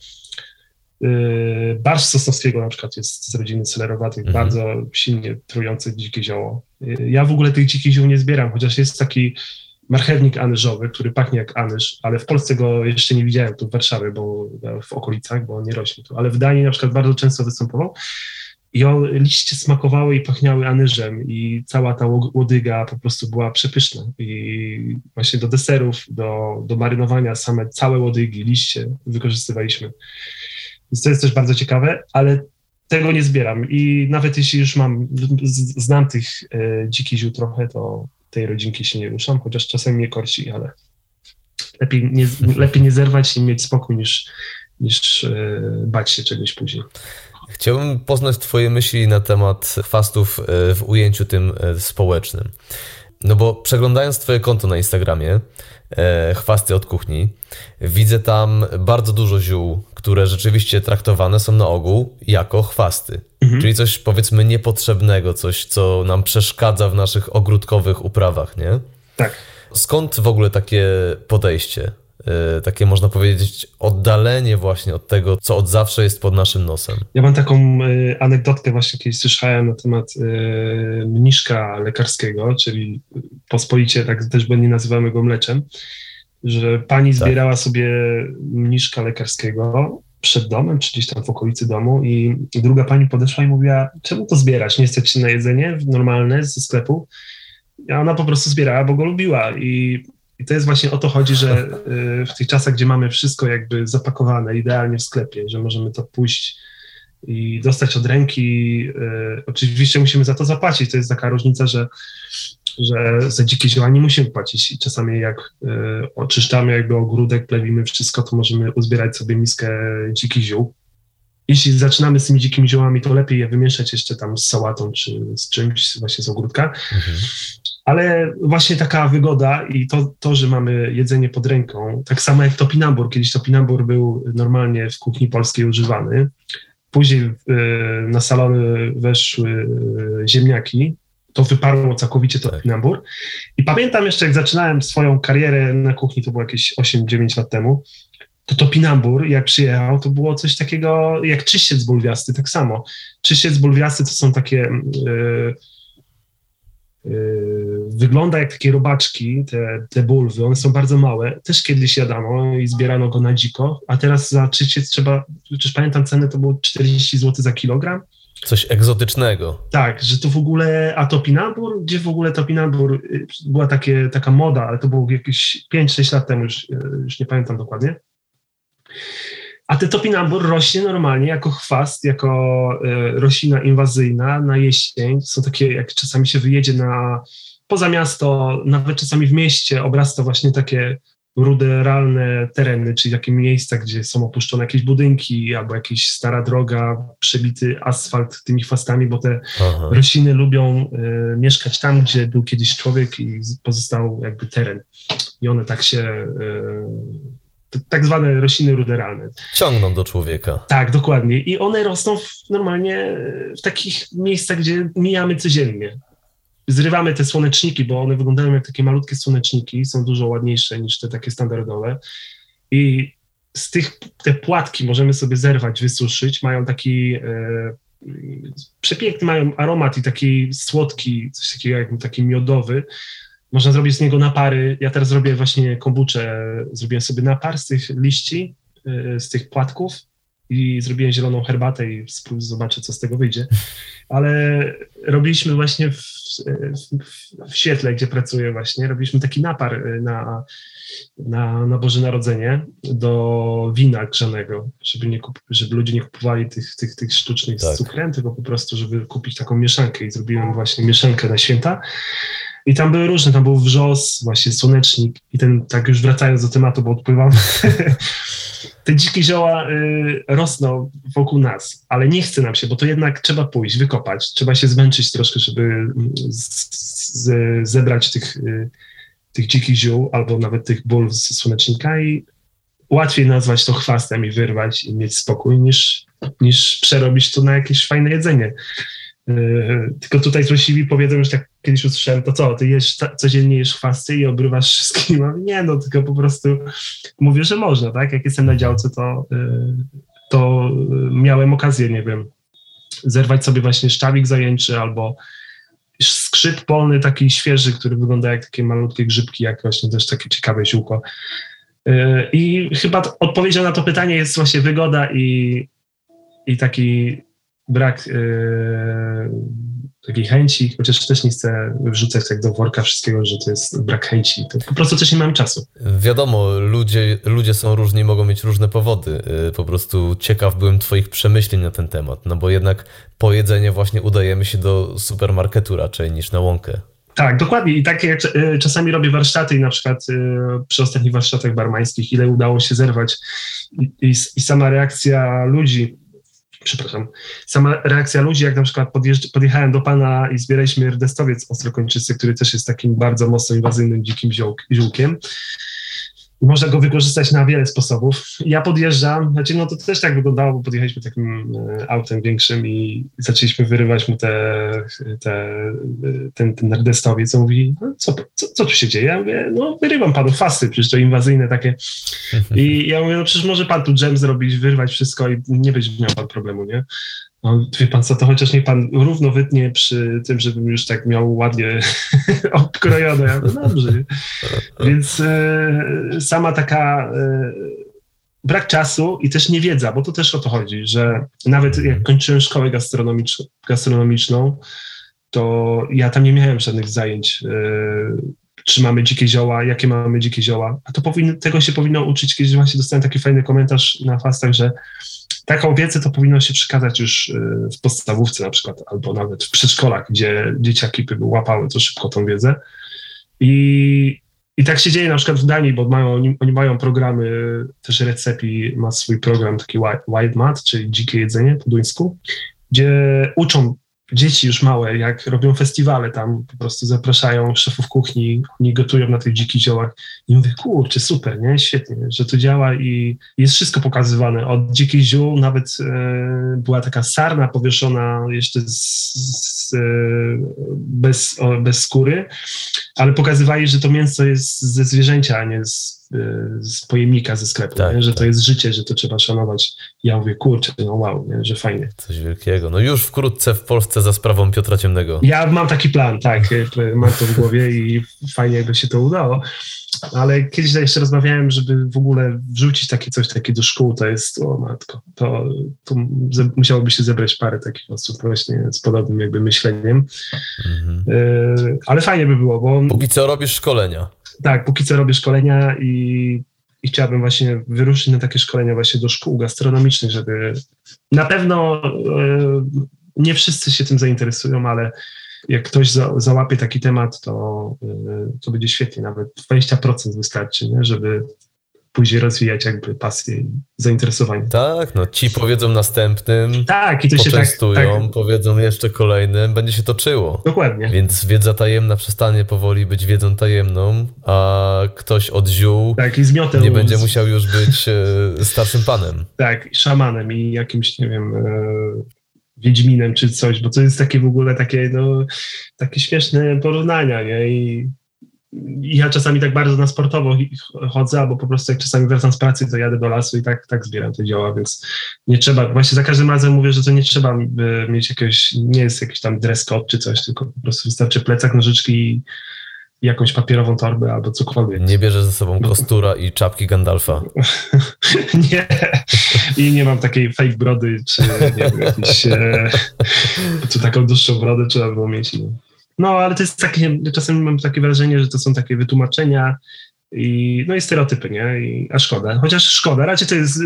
y, barszcz sosnowskiego na przykład jest z rodziny selerowatych, mhm. bardzo silnie trujące dzikie zioło. Y, ja w ogóle tych dzikich ziół nie zbieram, chociaż jest taki marchewnik anyżowy, który pachnie jak anyż, ale w Polsce go jeszcze nie widziałem, tu w Warszawie, bo w okolicach, bo on nie rośnie tu. Ale w Danii na przykład bardzo często występował i on, liście smakowały i pachniały anyżem i cała ta łodyga po prostu była przepyszna. I właśnie do deserów, do, do marynowania same całe łodygi, liście wykorzystywaliśmy. Więc to jest też bardzo ciekawe, ale tego nie zbieram. I nawet jeśli już mam, znam tych y, dzikich ziół trochę, to tej rodzinki się nie ruszam, chociaż czasem mnie korci, ale lepiej nie, lepiej nie zerwać i mieć spokój niż, niż yy, bać się czegoś później. Chciałbym poznać twoje myśli na temat chwastów w ujęciu tym społecznym. No bo przeglądając twoje konto na Instagramie, e, Chwasty od kuchni, widzę tam bardzo dużo ziół, które rzeczywiście traktowane są na ogół jako chwasty. Mhm. Czyli coś powiedzmy niepotrzebnego, coś co nam przeszkadza w naszych ogródkowych uprawach, nie? Tak. Skąd w ogóle takie podejście, e, takie można powiedzieć oddalenie właśnie od tego, co od zawsze jest pod naszym nosem? Ja mam taką y, anegdotkę właśnie kiedyś słyszałem na temat y, mniszka lekarskiego, czyli pospolicie, tak też nie nazywamy go mleczem, że pani zbierała tak. sobie mniszka lekarskiego przed domem, czy gdzieś tam w okolicy domu i druga pani podeszła i mówiła, czemu to zbierać, nie stać się na jedzenie normalne ze sklepu? A ona po prostu zbierała, bo go lubiła i, i to jest właśnie o to chodzi, że y, w tych czasach, gdzie mamy wszystko jakby zapakowane idealnie w sklepie, że możemy to pójść i dostać od ręki, y, oczywiście musimy za to zapłacić, to jest taka różnica, że że za dzikie zioła nie musimy płacić i czasami jak y, oczyszczamy jakby ogródek, plewimy wszystko, to możemy uzbierać sobie miskę dzikich ziół. Jeśli zaczynamy z tymi dzikimi ziołami, to lepiej je wymieszać jeszcze tam z sałatą czy z czymś właśnie z ogródka. Mhm. Ale właśnie taka wygoda i to, to, że mamy jedzenie pod ręką, tak samo jak topinambur. Kiedyś topinambur był normalnie w kuchni polskiej używany. Później y, na salony weszły y, ziemniaki. To wyparło całkowicie topinambur. I pamiętam jeszcze, jak zaczynałem swoją karierę na kuchni, to było jakieś osiem dziewięć lat temu, to topinambur, jak przyjechał, to było coś takiego jak czyściec bulwiasty, tak samo. Czyściec bulwiasty to są takie... Yy, yy, wygląda jak takie robaczki, te, te bulwy, one są bardzo małe. Też kiedyś jadano i zbierano go na dziko, a teraz za czyściec trzeba... Przecież pamiętam cenę, to było czterdzieści złotych za kilogram. Coś egzotycznego. Tak, że to w ogóle, a topinambur, gdzie w ogóle topinambur, była takie, taka moda, ale to było jakieś pięć sześć lat temu, już, już nie pamiętam dokładnie. A ten topinambur rośnie normalnie jako chwast, jako y, roślina inwazyjna na jesień. Są takie, jak czasami się wyjedzie na poza miasto, nawet czasami w mieście obrasta właśnie takie ruderalne tereny, czyli takie miejsca, gdzie są opuszczone jakieś budynki albo jakaś stara droga, przebity asfalt tymi chwastami, bo te Aha. rośliny lubią y, mieszkać tam, gdzie był kiedyś człowiek i pozostał jakby teren. I one tak się... Y, tak zwane rośliny ruderalne. Ciągną do człowieka. Tak, dokładnie. I one rosną w, normalnie w takich miejscach, gdzie mijamy codziennie. Zrywamy te słoneczniki, bo one wyglądają jak takie malutkie słoneczniki, są dużo ładniejsze niż te takie standardowe i z tych, te płatki możemy sobie zerwać, wysuszyć, mają taki e, przepiękny mają aromat i taki słodki, coś takiego jak taki miodowy. Można zrobić z niego napary. Ja teraz robię właśnie kombuczę. Zrobiłem sobie napar z tych liści, e, z tych płatków i zrobiłem zieloną herbatę i spróbuję, zobaczę, co z tego wyjdzie. Ale robiliśmy właśnie w, w, w świetle, gdzie pracuję właśnie, robiliśmy taki napar na, na, na Boże Narodzenie do wina grzanego, żeby, nie kup, żeby ludzie nie kupowali tych, tych, tych sztucznych tak. z cukrem, tylko po prostu, żeby kupić taką mieszankę. I zrobiłem właśnie mieszankę na święta. I tam były różne, tam był wrzos, właśnie słonecznik i ten, tak już wracając do tematu, bo odpływam, te dzikie zioła y, rosną wokół nas, ale nie chce nam się, bo to jednak trzeba pójść, wykopać, trzeba się zmęczyć troszkę, żeby z, z, zebrać tych, y, tych dzikich ziół albo nawet tych ból z słonecznika i łatwiej nazwać to chwastem i wyrwać i mieć spokój niż, niż przerobić to na jakieś fajne jedzenie. Yy, tylko tutaj złośliwi powiedzą, już tak kiedyś usłyszałem, to co, ty jesz, ta, codziennie jesz chwasty i obrywasz wszystkim? Nie, no tylko po prostu mówię, że można, tak? Jak jestem na działce, to, yy, to miałem okazję, nie wiem, zerwać sobie właśnie szczawik zajęczy albo skrzyp polny taki świeży, który wygląda jak takie malutkie grzybki, jak właśnie też takie ciekawe ziółko. Yy, I chyba t- odpowiedzią na to pytanie jest właśnie wygoda i, i taki... brak yy, takiej chęci, chociaż też nie chcę wrzucać tak do worka wszystkiego, że to jest brak chęci. To po prostu też nie mam czasu. Wiadomo, ludzie, ludzie są różni, mogą mieć różne powody. Po prostu ciekaw byłem twoich przemyśleń na ten temat, no bo jednak po jedzenie właśnie udajemy się do supermarketu raczej niż na łąkę. Tak, dokładnie. I tak jak czasami robię warsztaty i na przykład przy ostatnich warsztatach barmańskich, ile udało się zerwać i, i, i sama reakcja ludzi, Przepraszam. Sama reakcja ludzi, jak na przykład podjeżdż- podjechałem do pana i zbieraliśmy rdestowiec ostrokończysty, który też jest takim bardzo mocno inwazyjnym dzikim zioł- ziółkiem. Można go wykorzystać na wiele sposobów. Ja podjeżdżam, znaczy no to też tak wyglądało, bo podjechaliśmy takim autem większym i zaczęliśmy wyrywać mu te, te, ten, ten rdestowiec. On mówi, no co, co, co tu się dzieje? Ja mówię, no wyrywam panu fasty, przecież to inwazyjne takie. I ja mówię, no przecież może pan tu dżem zrobić, wyrwać wszystko i nie będzie miał pan problemu, nie? No, wie pan co, to chociaż niech pan równo wytnie przy tym, żebym już tak miał ładnie obkrojone. Ja mówię, dobrze. Więc y, sama taka y, brak czasu i też niewiedza, bo to też o to chodzi, że nawet jak kończyłem szkołę gastronomicz- gastronomiczną, to ja tam nie miałem żadnych zajęć, y, czy mamy dzikie zioła, jakie mamy dzikie zioła. A to powinno, tego się powinno uczyć, kiedyś właśnie dostałem taki fajny komentarz na fastach, że taką wiedzę to powinno się przekazać już w podstawówce na przykład, albo nawet w przedszkolach, gdzie dzieciaki łapały to szybko tą wiedzę. I, i tak się dzieje na przykład w Danii, bo mają, oni, oni mają programy, też Recepi ma swój program taki Wild Mat, czyli dzikie jedzenie po duńsku, gdzie uczą dzieci już małe, jak robią festiwale tam, po prostu zapraszają szefów kuchni, oni gotują na tych dzikich ziołach i mówię, kurczę, super, nie? Świetnie, że to działa i jest wszystko pokazywane. Od dzikich ziół nawet e, była taka sarna powieszona jeszcze z, z, bez, o, bez skóry, ale pokazywali, że to mięso jest ze zwierzęcia, a nie z, z pojemnika ze sklepu, tak, że tak. To jest życie, że to trzeba szanować. Ja mówię, kurczę, no wow, nie? Że fajnie. Coś wielkiego. No już wkrótce w Polsce za sprawą Piotra Ciemnego. Ja mam taki plan, tak, mam to w głowie i fajnie jakby się to udało, ale kiedyś jeszcze rozmawiałem, żeby w ogóle wrzucić takie coś takie do szkół, to jest, o matko, to, to ze- musiałoby się zebrać parę takich osób właśnie z podobnym jakby myśleniem, mhm. y- ale fajnie by było, bo... Póki co robisz szkolenia. Tak, póki co robię szkolenia i, i chciałbym właśnie wyruszyć na takie szkolenia właśnie do szkół gastronomicznych, żeby na pewno y, nie wszyscy się tym zainteresują, ale jak ktoś za, załapie taki temat, to, y, to będzie świetnie, nawet dwadzieścia procent wystarczy, nie? Żeby później rozwijać jakby pasję i zainteresowanie. Tak, no ci powiedzą następnym, tak, i to poczęstują, się tak, tak. powiedzą jeszcze kolejnym, będzie się toczyło. Dokładnie. Więc wiedza tajemna przestanie powoli być wiedzą tajemną, a ktoś od ziół tak, i zmiotem nie będzie musiał już być starszym panem. Tak, szamanem i jakimś, nie wiem... Y- Wiedźminem czy coś, bo to jest takie w ogóle takie, no, takie śmieszne porównania, nie? I ja czasami tak bardzo na sportowo chodzę, albo po prostu jak czasami wracam z pracy, to jadę do lasu i tak, tak zbieram te dzieła, więc nie trzeba, właśnie za każdym razem mówię, że to nie trzeba mieć jakiegoś, nie jest jakiś tam dress code czy coś, tylko po prostu wystarczy plecak, nożyczki, jakąś papierową torbę albo cokolwiek. Nie bierzesz ze sobą kostura i czapki Gandalfa. Nie. I nie mam takiej fake brody, czy nie wiem, jakiś, e, czy taką dłuższą brodę trzeba było mieć. No, no ale to jest takie, czasem mam takie wrażenie, że to są takie wytłumaczenia i, no i stereotypy, nie? I, a szkoda. Chociaż szkoda. Raczej to jest,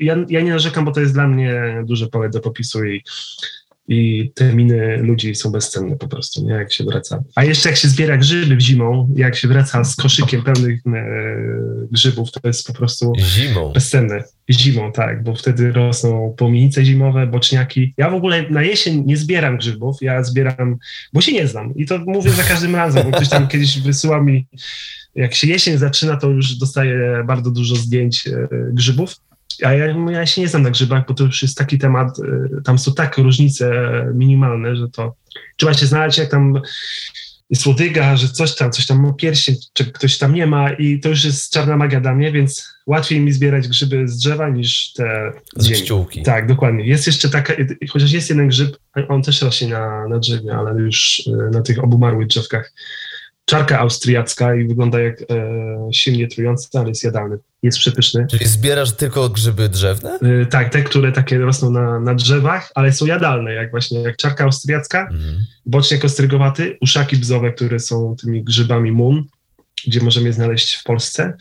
ja, ja nie narzekam, bo to jest dla mnie duże pole do popisu i I te miny ludzi są bezcenne po prostu, nie? Jak się wraca. A jeszcze jak się zbiera grzyby zimą, jak się wraca z koszykiem pełnych e, grzybów, to jest po prostu zimą. bezcenne. Zimą, tak, bo wtedy rosną płomienice zimowe, boczniaki. Ja w ogóle na jesień nie zbieram grzybów, ja zbieram, bo się nie znam. I to mówię za każdym razem, bo ktoś tam kiedyś wysyła mi, jak się jesień zaczyna, to już dostaję bardzo dużo zdjęć e, grzybów. A ja, ja się nie znam na grzybach, bo to już jest taki temat, tam są takie różnice minimalne, że to trzeba się znaleźć, jak tam jest słodyga, że coś tam, coś tam ma pierścień, czy ktoś tam nie ma i to już jest czarna magia dla mnie, więc łatwiej mi zbierać grzyby z drzewa niż te z pściółki. Tak, dokładnie. Jest jeszcze taka, chociaż jest jeden grzyb, on też rośnie na, na drzewie, ale już na tych obumarłych drzewkach. Czarka austriacka i wygląda jak e, silnie trująca, ale jest jadalny. Jest przepyszny. Czyli zbierasz tylko grzyby drzewne? Y, tak, te, które takie rosną na, na drzewach, ale są jadalne, jak właśnie jak czarka austriacka, mm. boczniak ostrygowaty, uszaki bzowe, które są tymi grzybami mun, gdzie możemy je znaleźć w Polsce.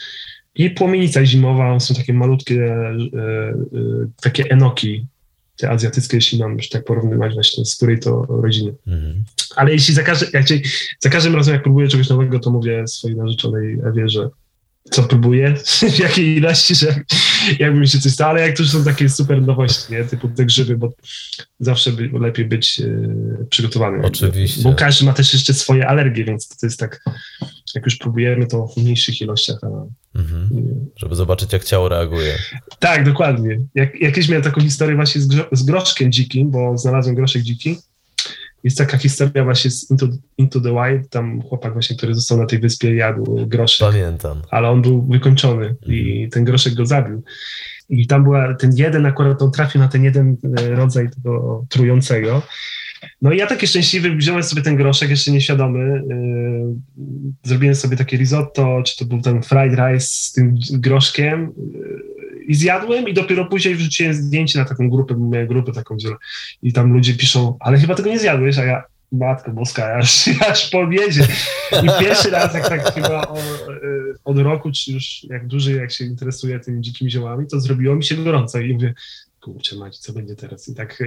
I płomienica zimowa, są takie malutkie, e, e, takie enoki, te azjatyckie, jeśli mam już tak porównywać właśnie z której to rodziny. Mhm. Ale jeśli za, każdy, jak, za każdym razem, jak próbuję czegoś nowego, to mówię swojej narzeczonej Ewie, że co próbuję, w jakiej ilości, że jakby mi się coś stało, ale jak to już są takie super nowości, nie? Typu te grzyby, bo zawsze by, lepiej być yy, przygotowanym. Oczywiście. Bo każdy ma też jeszcze swoje alergie, więc to jest tak, jak już próbujemy, to w mniejszych ilościach. A, mhm. Żeby zobaczyć, jak ciało reaguje. Tak, dokładnie. Jak, jakieś miałem taką historię właśnie z, grzo- z groszkiem dzikim, bo znalazłem groszek dziki. Jest taka historia właśnie z Into, Into the Wild, tam chłopak właśnie, który został na tej wyspie, jadł groszek. Pamiętam. Ale on był wykończony mhm. i ten groszek go zabił. I tam była ten jeden, akurat on trafił na ten jeden rodzaj tego trującego. No i ja taki szczęśliwy wziąłem sobie ten groszek, jeszcze nieświadomy. Yy, zrobiłem sobie takie risotto, czy to był ten fried rice z tym groszkiem yy, i zjadłem i dopiero później wrzuciłem zdjęcie na taką grupę, bo miałem grupę taką zielę. I tam ludzie piszą, ale chyba tego nie zjadłeś, a ja, matko boska, aż, aż po obiedzie. I pierwszy raz, jak tak chyba o, yy, od roku, czy już jak dłużej, jak się interesuję tymi dzikimi ziołami, to zrobiło mi się gorąco i mówię, kurczę Maci, co będzie teraz? I tak,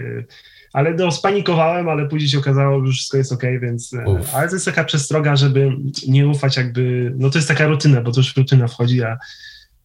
ale no, spanikowałem, ale później się okazało, że wszystko jest okej, okay, więc... Uf. Ale to jest taka przestroga, żeby nie ufać jakby... No to jest taka rutyna, bo to już rutyna wchodzi, a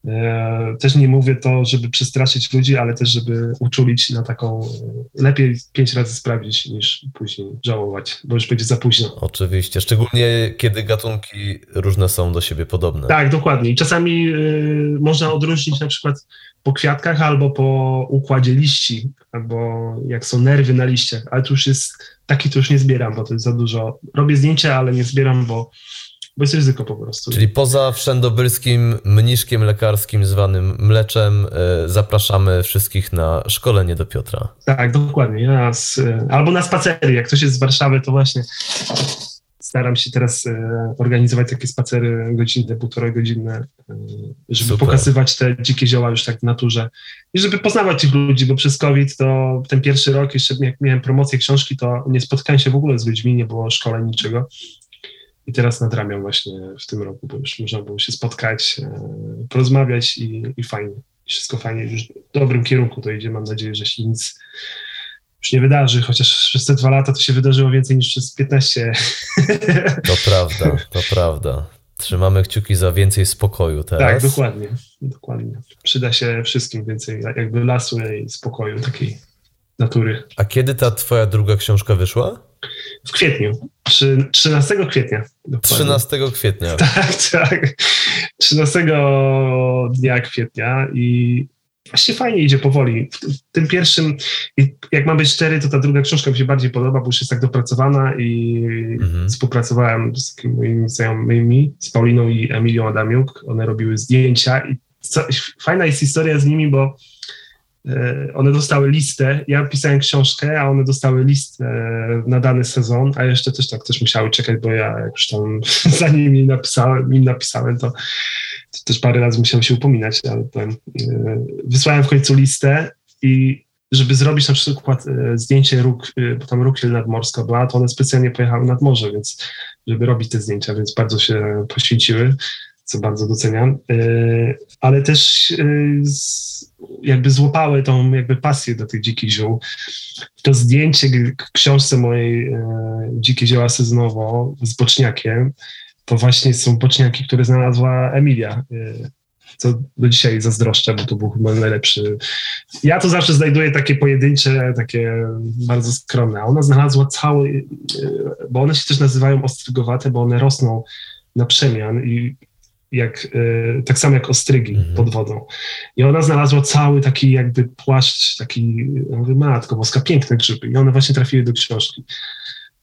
e, też nie mówię to, żeby przestraszyć ludzi, ale też, żeby uczulić na taką... Lepiej pięć razy sprawdzić, niż później żałować, bo już będzie za późno. Oczywiście, szczególnie kiedy gatunki różne są do siebie podobne. Tak, dokładnie. I czasami y, można odróżnić na przykład... po kwiatkach albo po układzie liści, albo jak są nerwy na liściach, ale to już jest, taki to już nie zbieram, bo to jest za dużo. Robię zdjęcia, ale nie zbieram, bo, bo jest ryzyko po prostu. Czyli poza wszędobylskim mniszkiem lekarskim zwanym mleczem y, zapraszamy wszystkich na szkolenie do Piotra. Tak, dokładnie. Nas, y, albo na spacery. Jak ktoś jest z Warszawy, to właśnie staram się teraz y, organizować takie spacery godzinne, półtorej godzinne, y, żeby Super. Pokazywać te dzikie zioła już tak w naturze i żeby poznawać tych ludzi, bo przez COVID to ten pierwszy rok, jeszcze jak miałem promocję książki, to nie spotkałem się w ogóle z ludźmi, nie było szkoleń, niczego. I teraz nadramiam właśnie w tym roku, bo już można było się spotkać, y, porozmawiać i, i fajnie. I wszystko fajnie, już w dobrym kierunku to idzie. Mam nadzieję, że się nic... już nie wydarzy, chociaż przez te dwa lata to się wydarzyło więcej niż przez piętnaście. To prawda, to prawda. Trzymamy kciuki za więcej spokoju teraz. Tak, dokładnie, dokładnie. Przyda się wszystkim więcej jakby lasu i spokoju, takiej natury. A kiedy ta twoja druga książka wyszła? W kwietniu, trzynastego kwietnia. Dokładnie. trzynastego kwietnia. Tak, tak. trzynastego dnia kwietnia i Właśnie fajnie idzie powoli. W tym pierwszym, jak mam być szczery, to ta druga książka mi się bardziej podoba, bo już jest tak dopracowana i mhm. współpracowałem z takimi moimi znajomymi, z Pauliną i Emilią Adamiuk. One robiły zdjęcia i co, fajna jest historia z nimi, bo one dostały listę, ja pisałem książkę, a one dostały listę na dany sezon, a jeszcze też tak też musiały czekać, bo ja już tam zanim im napisałem, im napisałem to, to też parę razy musiałem się upominać, ale ten, wysłałem w końcu listę i żeby zrobić na przykład zdjęcie róg, bo tam rukiel nadmorska była, to one specjalnie pojechały nad morze, więc żeby robić te zdjęcia, więc bardzo się poświęciły, co bardzo doceniam, ale też jakby złapały tą jakby pasję do tych dzikich ziół. To zdjęcie w książce mojej Dzikie zioła sezonowo z boczniakiem, to właśnie są boczniaki, które znalazła Emilia, co do dzisiaj zazdroszczę, bo to był chyba najlepszy. Ja to zawsze znajduję takie pojedyncze, takie bardzo skromne, a ona znalazła cały, bo one się też nazywają ostrygowate, bo one rosną na przemian i jak, y, tak samo jak ostrygi mhm. pod wodą. I ona znalazła cały taki jakby płaszcz, taki, ja mówię, matko boska, piękne grzyby. I one właśnie trafiły do książki.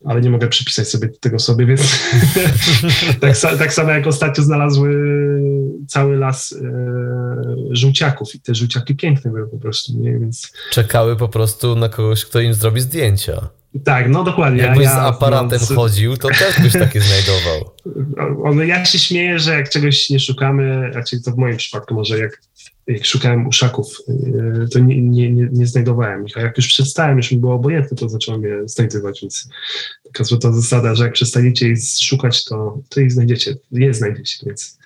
Ale nie mogę przypisać sobie tego sobie, więc tak, tak samo jak ostatnio znalazły cały las y, żółciaków. I te żółciaki piękne były po prostu. Nie? Więc... Czekały po prostu na kogoś, kto im zrobi zdjęcia. Tak, no dokładnie. Jakbyś ja, z aparatem no, chodził, to też byś takie znajdował. On, ja się śmieję, że jak czegoś nie szukamy, raczej to w moim przypadku może jak, jak szukałem uszaków, to nie, nie, nie, nie znajdowałem ich, a jak już przestałem, już mi było obojętne, to zacząłem je znajdywać, więc taka złota zasada, że jak przestaniecie ich szukać, to, to ich znajdziecie, je znajdziecie, więc...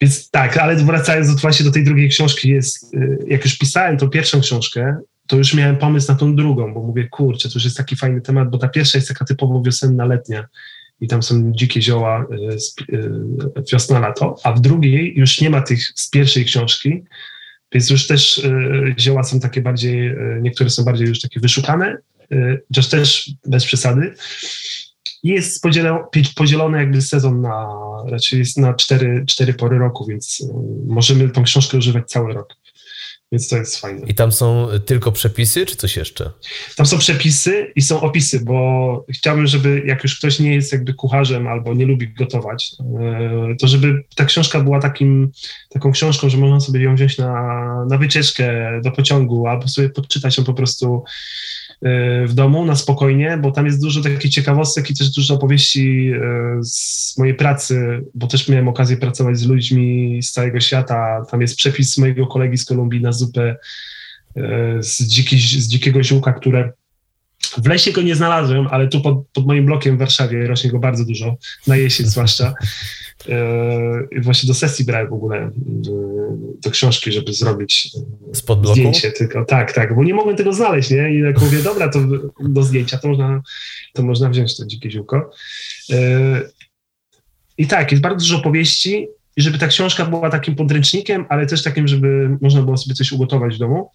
Więc tak, ale wracając właśnie do tej drugiej książki, jest, jak już pisałem tą pierwszą książkę, to już miałem pomysł na tą drugą, bo mówię, kurczę, to już jest taki fajny temat, bo ta pierwsza jest taka typowo wiosenna, letnia i tam są dzikie zioła wiosna, lato, a w drugiej już nie ma tych z pierwszej książki, więc już też zioła są takie bardziej, niektóre są bardziej już takie wyszukane, chociaż też bez przesady. I jest podzielone, podzielony jakby sezon na, raczej jest na cztery, cztery pory roku, więc możemy tą książkę używać cały rok. Więc to jest fajne. I tam są tylko przepisy, czy coś jeszcze? Tam są przepisy i są opisy, bo chciałbym, żeby jak już ktoś nie jest jakby kucharzem albo nie lubi gotować, to żeby ta książka była takim, taką książką, że można sobie ją wziąć na, na wycieczkę do pociągu albo sobie podczytać ją po prostu w domu na spokojnie, bo tam jest dużo takich ciekawostek i też dużo opowieści z mojej pracy, bo też miałem okazję pracować z ludźmi z całego świata. Tam jest przepis mojego kolegi z Kolumbii na zupę z, dziki, z dzikiego ziółka, które w lesie go nie znalazłem, ale tu pod, pod moim blokiem w Warszawie rośnie go bardzo dużo, na jesień zwłaszcza. Yy, właśnie do sesji brałem w ogóle yy, do książki, żeby zrobić spod bloku? Zdjęcie tylko. Tak, tak, bo nie mogłem tego znaleźć, nie? I jak mówię, dobra, to do zdjęcia to można, to można wziąć to dzikie ziółko. Yy, I tak, jest bardzo dużo opowieści i żeby ta książka była takim podręcznikiem, ale też takim, żeby można było sobie coś ugotować w domu.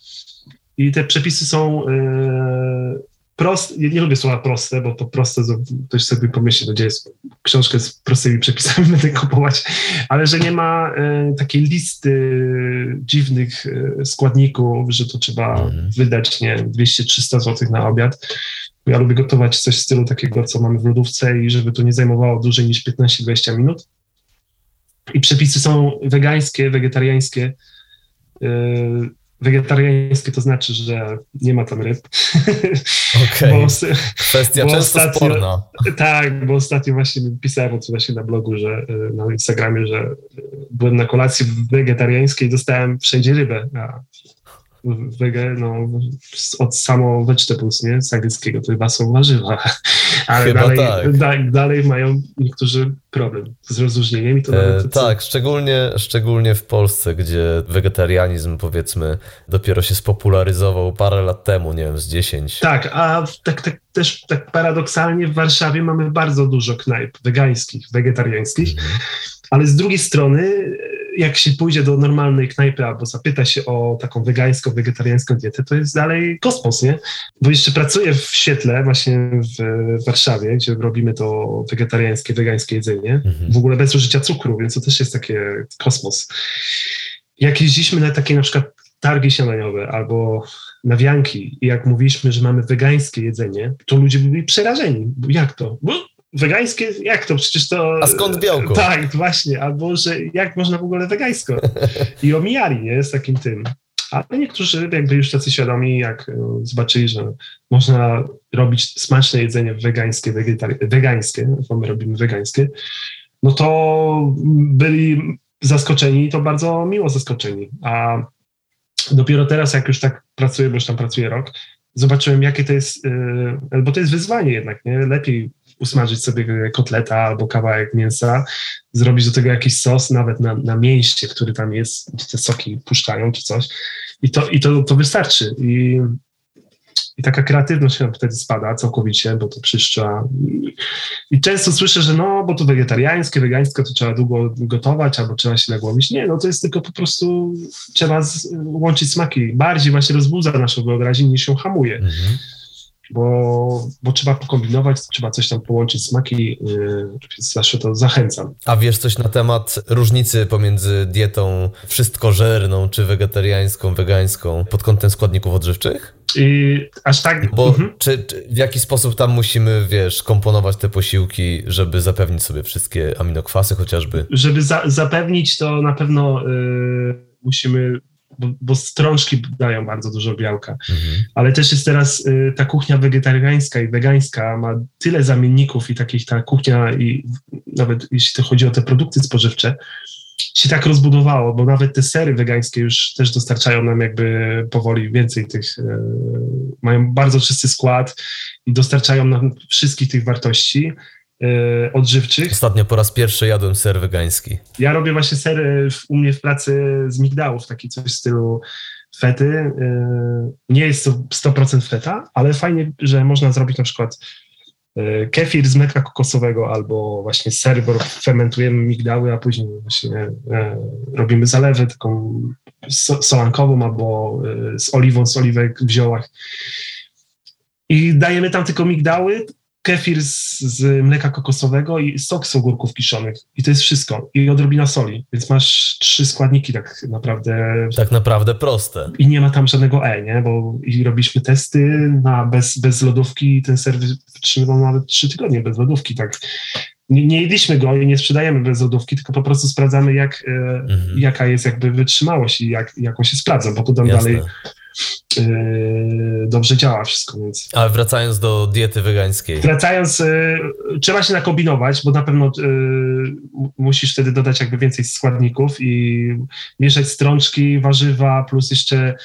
I te przepisy są... Yy, Prost, nie lubię słowa proste, bo to proste, ktoś sobie pomyśli, że jest książkę z prostymi przepisami, będę kupować, ale że nie ma y, takiej listy dziwnych y, składników, że to trzeba mhm. wydać, nie, dwieście trzysta złotych na obiad. Ja lubię gotować coś w stylu takiego, co mamy w lodówce i żeby to nie zajmowało dłużej niż piętnaście dwadzieścia minut. I przepisy są wegańskie, wegetariańskie, y, Wegetariańskie to znaczy, że nie ma tam ryb. Okej, okay. Kwestia bo często ostatnio, sporna. Tak, bo ostatnio właśnie pisałem o tym właśnie na blogu, że na Instagramie, że byłem na kolacji wegetariańskiej i dostałem wszędzie rybę. A wege, no, od samo vegetables, nie? Z angielskiego to chyba są warzywa. Ale chyba dalej, tak. da, dalej mają niektórzy problem z rozróżnieniem. I to e, nawet tak, co... szczególnie, szczególnie w Polsce, gdzie wegetarianizm powiedzmy dopiero się spopularyzował parę lat temu, nie wiem, z dziesięć. Tak, a tak, tak też tak paradoksalnie w Warszawie mamy bardzo dużo knajp wegańskich, wegetariańskich, mm. ale z drugiej strony jak się pójdzie do normalnej knajpy albo zapyta się o taką wegańską, wegetariańską dietę, to jest dalej kosmos, nie? Bo jeszcze pracuję w świetle właśnie w Warszawie, gdzie robimy to wegetariańskie, wegańskie jedzenie, mhm. w ogóle bez użycia cukru, więc to też jest taki kosmos. Jak jeździliśmy na takie na przykład targi śniadaniowe albo nawianki i jak mówiliśmy, że mamy wegańskie jedzenie, to ludzie byli przerażeni. Jak to? Wegańskie? Jak to? Przecież to... A skąd białko? Tak, właśnie. Albo, że jak można w ogóle wegańsko? I omijali, nie? Z takim tym. Ale niektórzy jakby już tacy świadomi, jak zobaczyli, że można robić smaczne jedzenie wegańskie, wegetari- wegańskie, bo my robimy wegańskie, no to byli zaskoczeni i to bardzo miło zaskoczeni. A dopiero teraz, jak już tak pracuję, bo już tam pracuję rok, zobaczyłem, jakie to jest, bo to jest wyzwanie jednak, nie? Lepiej usmażyć sobie kotleta albo kawałek mięsa, zrobić do tego jakiś sos nawet na, na mięście, który tam jest, gdzie te soki puszczają czy coś. I to, i to, to wystarczy. I, i taka kreatywność nam wtedy spada całkowicie, bo to przecież trzeba... I często słyszę, że no, bo to wegetariańskie, wegańskie, to trzeba długo gotować albo trzeba się nagłowić. Nie, no to jest tylko po prostu trzeba z, łączyć smaki. Bardziej właśnie rozbudza naszą wyobraźnię niż ją hamuje. Mhm. Bo, bo trzeba pokombinować, trzeba coś tam połączyć, smaki, yy, więc zawsze to zachęcam. A wiesz coś na temat różnicy pomiędzy dietą wszystkożerną czy wegetariańską, wegańską pod kątem składników odżywczych? I aż tak... Bo mhm. czy, czy w jaki sposób tam musimy, wiesz, komponować te posiłki, żeby zapewnić sobie wszystkie aminokwasy chociażby? Żeby za- zapewnić to na pewno yy, musimy... Bo, bo strączki dają bardzo dużo białka. Mhm. Ale też jest teraz y, ta kuchnia wegetariańska i wegańska ma tyle zamienników i takich ta kuchnia i nawet jeśli chodzi o te produkty spożywcze, się tak rozbudowało, bo nawet te sery wegańskie już też dostarczają nam jakby powoli więcej tych, y, mają bardzo czysty skład i dostarczają nam wszystkich tych wartości odżywczych. Ostatnio po raz pierwszy jadłem ser wegański. Ja robię właśnie ser u mnie w pracy z migdałów, taki coś w stylu fety. Nie jest to sto procent feta, ale fajnie, że można zrobić na przykład kefir z mleka kokosowego albo właśnie ser, bo fermentujemy migdały, a później właśnie robimy zalewę taką solankową albo z oliwą, z oliwek w ziołach. I dajemy tam tylko migdały, kefir z, z mleka kokosowego i sok z ogórków kiszonych. I to jest wszystko. I odrobina soli. Więc masz trzy składniki tak naprawdę. Tak naprawdę proste. I nie ma tam żadnego E, nie? Bo i robiliśmy testy na bez, bez lodówki. Ten ser wytrzymywał nawet trzy tygodnie bez lodówki. Tak. Nie, nie jedliśmy go i nie sprzedajemy bez lodówki, tylko po prostu sprawdzamy, jak, mhm. jaka jest jakby wytrzymałość i jak, jak on się sprawdza, bo potem Jasne. dalej... dobrze działa wszystko. Więc. Ale wracając do diety wegańskiej. Wracając, y, trzeba się nakombinować, bo na pewno y, musisz wtedy dodać jakby więcej składników i mieszać strączki, warzywa, plus jeszcze,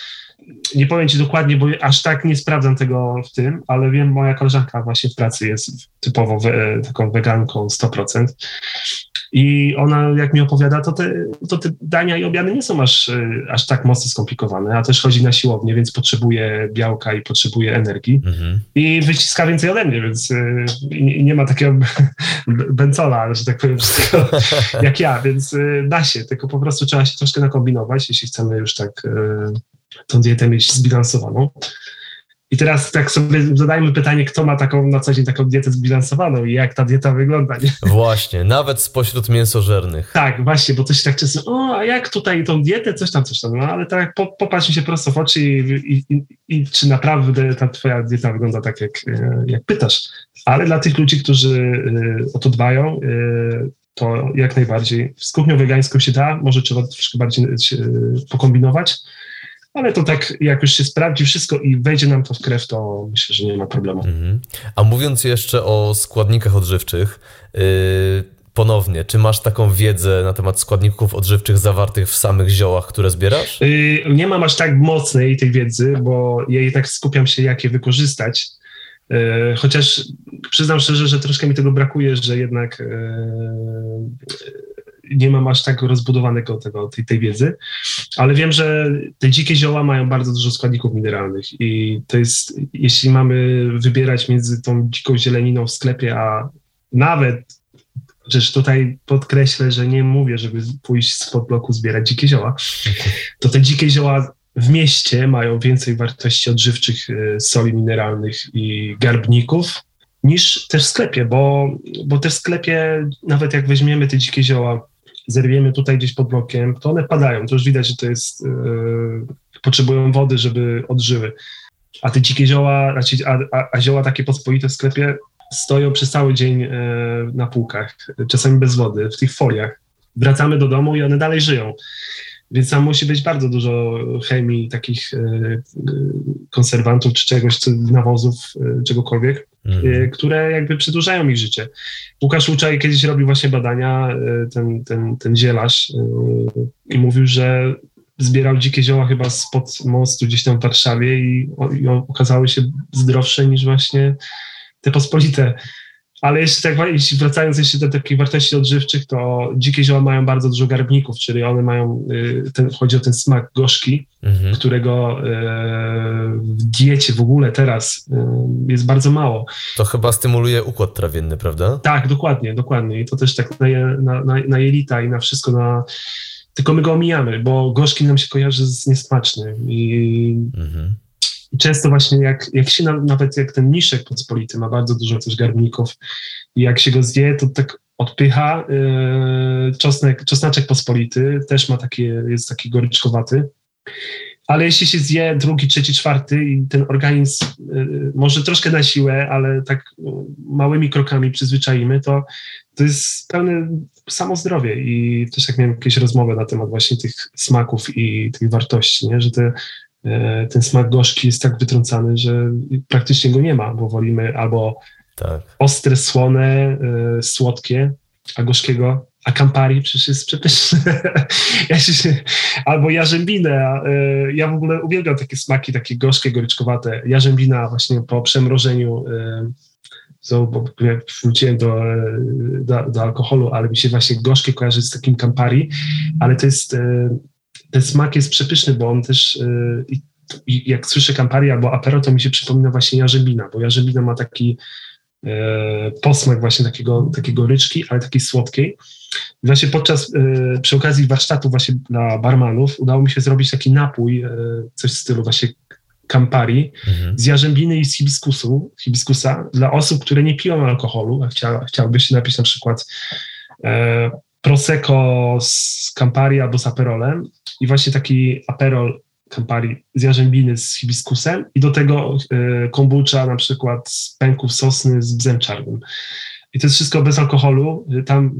nie powiem ci dokładnie, bo aż tak nie sprawdzam tego w tym, ale wiem, moja koleżanka właśnie w pracy jest typowo we, taką weganką sto procent. I ona, jak mi opowiada, to te, to te dania i obiady nie są aż, aż tak mocno skomplikowane, a też chodzi na siłownię, więc potrzebuje białka i potrzebuje energii mhm. i wyciska więcej ode mnie, więc y, nie ma takiego bencola, że tak powiem, jak ja, więc y, da się, tylko po prostu trzeba się troszkę nakombinować, jeśli chcemy już tak y, tą dietę mieć zbilansowaną. I teraz tak sobie zadajmy pytanie, kto ma taką na co dzień taką dietę zbilansowaną i jak ta dieta wygląda. Nie? Właśnie, nawet spośród mięsożernych. Tak, właśnie, bo to się tak często, o, a jak tutaj tą dietę, coś tam, coś tam. No ale tak po, popatrz mi się prosto w oczy i, i, i czy naprawdę ta twoja dieta wygląda tak, jak, jak pytasz. Ale dla tych ludzi, którzy o to dbają, to jak najbardziej. Z kuchnią wegańską się da, może trzeba troszkę bardziej pokombinować. Ale to tak, jak już się sprawdzi wszystko i wejdzie nam to w krew, to myślę, że nie ma problemu. Mhm. A mówiąc jeszcze o składnikach odżywczych, yy, ponownie, czy masz taką wiedzę na temat składników odżywczych zawartych w samych ziołach, które zbierasz? Yy, nie mam aż tak mocnej tej wiedzy, bo ja jednak skupiam się, jak je wykorzystać. Yy, chociaż przyznam szczerze, że troszkę mi tego brakuje, że jednak yy, nie mam aż tak rozbudowanego tego, tej, tej wiedzy, ale wiem, że te dzikie zioła mają bardzo dużo składników mineralnych i to jest, jeśli mamy wybierać między tą dziką zieleniną w sklepie, a nawet, rzecz tutaj podkreślę, że nie mówię, żeby pójść spod bloku zbierać dzikie zioła, to te dzikie zioła w mieście mają więcej wartości odżywczych, soli mineralnych i garbników niż też w sklepie, bo, bo też w sklepie nawet jak weźmiemy te dzikie zioła, zerwiemy tutaj gdzieś pod blokiem, to one padają. To już widać, że to jest potrzebują wody, żeby odżyły. A te dzikie zioła, a, a, a zioła takie pospolite w sklepie stoją przez cały dzień e, na półkach, czasami bez wody, w tych foliach. Wracamy do domu i one dalej żyją. Więc tam musi być bardzo dużo chemii, takich e, konserwantów czy czegoś, nawozów, e, czegokolwiek, mhm. e, które jakby przedłużają ich życie. Łukasz Łuczaj kiedyś robił właśnie badania, e, ten, ten, ten zielarz, e, i mówił, że zbierał dzikie zioła chyba spod mostu gdzieś tam w Warszawie i, o, i okazały się zdrowsze niż właśnie te pospolite. Ale jeszcze tak, jeśli wracając jeszcze do takich wartości odżywczych, to dzikie zioła mają bardzo dużo garbników, czyli one mają, ten, chodzi o ten smak gorzki, mhm. którego e, w diecie w ogóle teraz e, jest bardzo mało. To chyba stymuluje układ trawienny, prawda? Tak, dokładnie, dokładnie. I to też tak na, je, na, na, na jelita i na wszystko, na... Tylko my go omijamy, bo gorzki nam się kojarzy z niesmacznym. I mhm. często właśnie jak, jak się na, nawet jak ten mniszek pospolity ma bardzo dużo też garbników i jak się go zje, to tak odpycha. Yy, czosnek, czosnaczek pospolity też ma takie, jest taki goryczkowaty. Ale jeśli się zje drugi, trzeci, czwarty i ten organizm yy, może troszkę na siłę, ale tak yy, małymi krokami przyzwyczajimy, to to jest pełne samozdrowie. I też tak miałem jakieś rozmowy na temat właśnie tych smaków i tych wartości, nie? Że te, ten smak gorzki jest tak wytrącany, że praktycznie go nie ma, bo wolimy albo tak. ostre, słone, y, słodkie, a gorzkiego, a Campari przecież jest przepyszne. ja się, albo jarzębinę. Y, ja w ogóle uwielbiam takie smaki, takie gorzkie, goryczkowate. Jarzębina właśnie po przemrożeniu... Y, So, bo jak wróciłem do, do, do alkoholu, ale mi się właśnie gorzkie kojarzy z takim Campari, ale to jest, ten smak jest przepyszny, bo on też, i, i jak słyszę Campari albo Apero, to mi się przypomina właśnie jarzębina, bo jarzębina ma taki e, posmak właśnie takiego, takiej goryczki, ale takiej słodkiej. Właśnie podczas, e, przy okazji warsztatu właśnie dla barmanów udało mi się zrobić taki napój, e, coś w stylu właśnie Campari, mhm. z jarzębiny i z hibiskusu, hibiskusa dla osób, które nie piją alkoholu, a chcia, chciałyby się napić na przykład e, Prosecco z Campari albo z Aperolem i właśnie taki Aperol Campari z jarzębiny z hibiskusem i do tego e, kombucha na przykład z pęków sosny z bzem czarnym. I to jest wszystko bez alkoholu. Tam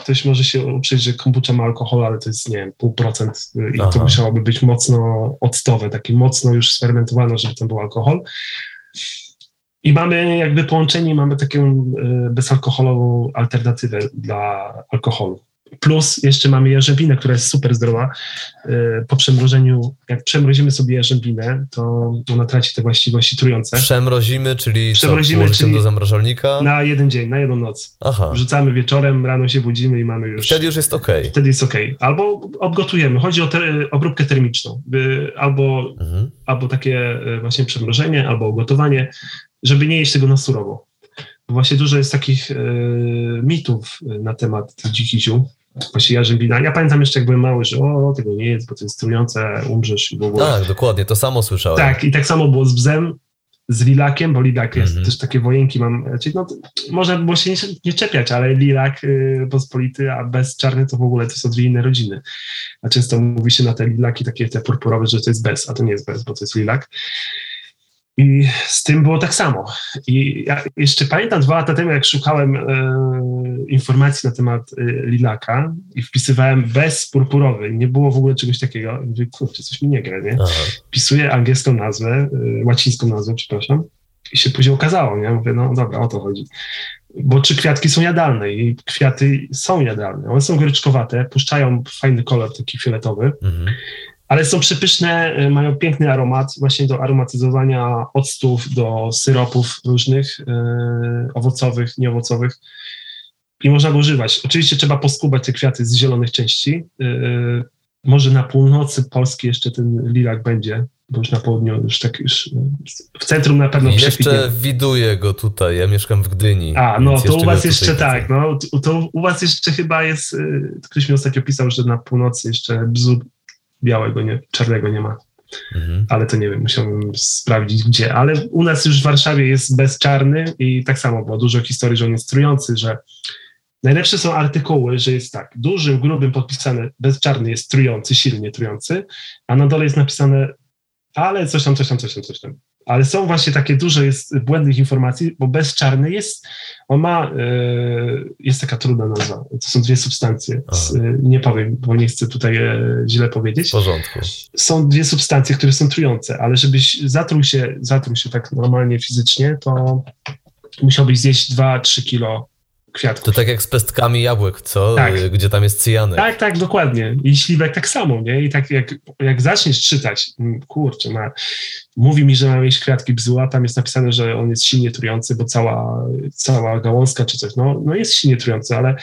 ktoś może się uprzeć, że kombucha ma alkohol, ale to jest, nie wiem, pół procent i Aha. to musiałoby być mocno octowe, takie mocno już sfermentowane, żeby tam był alkohol. I mamy jakby połączenie, mamy taką bezalkoholową alternatywę dla alkoholu. Plus jeszcze mamy jarzębinę, która jest super zdrowa. Po przemrożeniu, jak przemrozimy sobie jarzębinę, to ona traci te właściwości trujące. Przemrozimy, czyli przemrozimy, czyli do zamrażalnika? Na jeden dzień, na jedną noc. Aha. Wrzucamy wieczorem, rano się budzimy i mamy już... Wtedy już jest okej. Okay. Wtedy jest okej. Okay. Albo obgotujemy. Chodzi o te, obróbkę termiczną. Albo, mhm. albo takie właśnie przemrożenie, albo ugotowanie, żeby nie jeść tego na surowo. Bo właśnie dużo jest takich y, mitów na temat tych dzikich ziół. Właśnie jarzębina. Ja pamiętam jeszcze, jak byłem mały, że o, tego nie jest, bo to jest trujące, umrzesz i w ogóle. Tak, dokładnie, to samo słyszałem. Tak, i tak samo było z bzem, z lilakiem, bo lilak jest, mm-hmm. też takie wojenki mam. Czyli no, można było się nie, nie czepiać, ale lilak y, pospolity, a bez czarny to w ogóle to są dwie inne rodziny. A często mówi się na te lilaki takie te purpurowe, że to jest bez, a to nie jest bez, bo to jest lilak. I z tym było tak samo. I ja jeszcze pamiętam dwa lata temu, jak szukałem e, informacji na temat e, lilaka i wpisywałem bez purpurowy. Nie było w ogóle czegoś takiego. Mówię, kurczę, coś mi nie gra, nie? Aha. Wpisuję angielską nazwę, e, łacińską nazwę, przepraszam. I się później okazało, nie? Mówię, no dobra, o to chodzi. Bo czy kwiatki są jadalne? I kwiaty są jadalne. One są goryczkowate, puszczają fajny kolor taki fioletowy. Mhm. Ale są przepyszne, mają piękny aromat, właśnie do aromatyzowania octów, do syropów różnych, yy, owocowych, nieowocowych. I można go używać. Oczywiście trzeba poskubać te kwiaty z zielonych części. Yy, może na północy Polski jeszcze ten lilak będzie, bo już na południu, już tak już w centrum na pewno przekwitnie. Jeszcze widuję go tutaj, ja mieszkam w Gdyni. A, no to u was jeszcze tak, no to u was jeszcze chyba jest, yy, ktoś mi ostatnio pisał, że na północy jeszcze bzu białego, nie, czarnego nie ma. Mhm. Ale to nie wiem, musiałbym sprawdzić gdzie. Ale u nas już w Warszawie jest bezczarny i tak samo było dużo historii, że on jest trujący, że Najlepsze są artykuły, że jest tak, dużym, grubym podpisane, bez czarny jest trujący, silnie trujący, a na dole jest napisane, ale coś tam, coś tam, coś tam, coś tam. Ale są właśnie takie duże, jest błędnych informacji, bo bez czarny jest, on ma, yy, jest taka trudna nazwa, to są dwie substancje, yy, nie powiem, bo nie chcę tutaj yy, źle powiedzieć. W porządku. Są dwie substancje, które są trujące, ale żebyś zatruł się, zatruł się tak normalnie fizycznie, to musiałbyś zjeść dwa trzy kilo kwiatków. To tak jak z pestkami jabłek, co? Tak. Gdzie tam jest cyjanek. Tak, tak, dokładnie. I śliwek tak samo, nie? I tak jak, jak zaczniesz czytać, kurczę, ma, mówi mi, że mam jeść kwiatki bzu, a tam jest napisane, że on jest silnie trujący, bo cała, cała gałązka czy coś, no, no jest silnie trujący, ale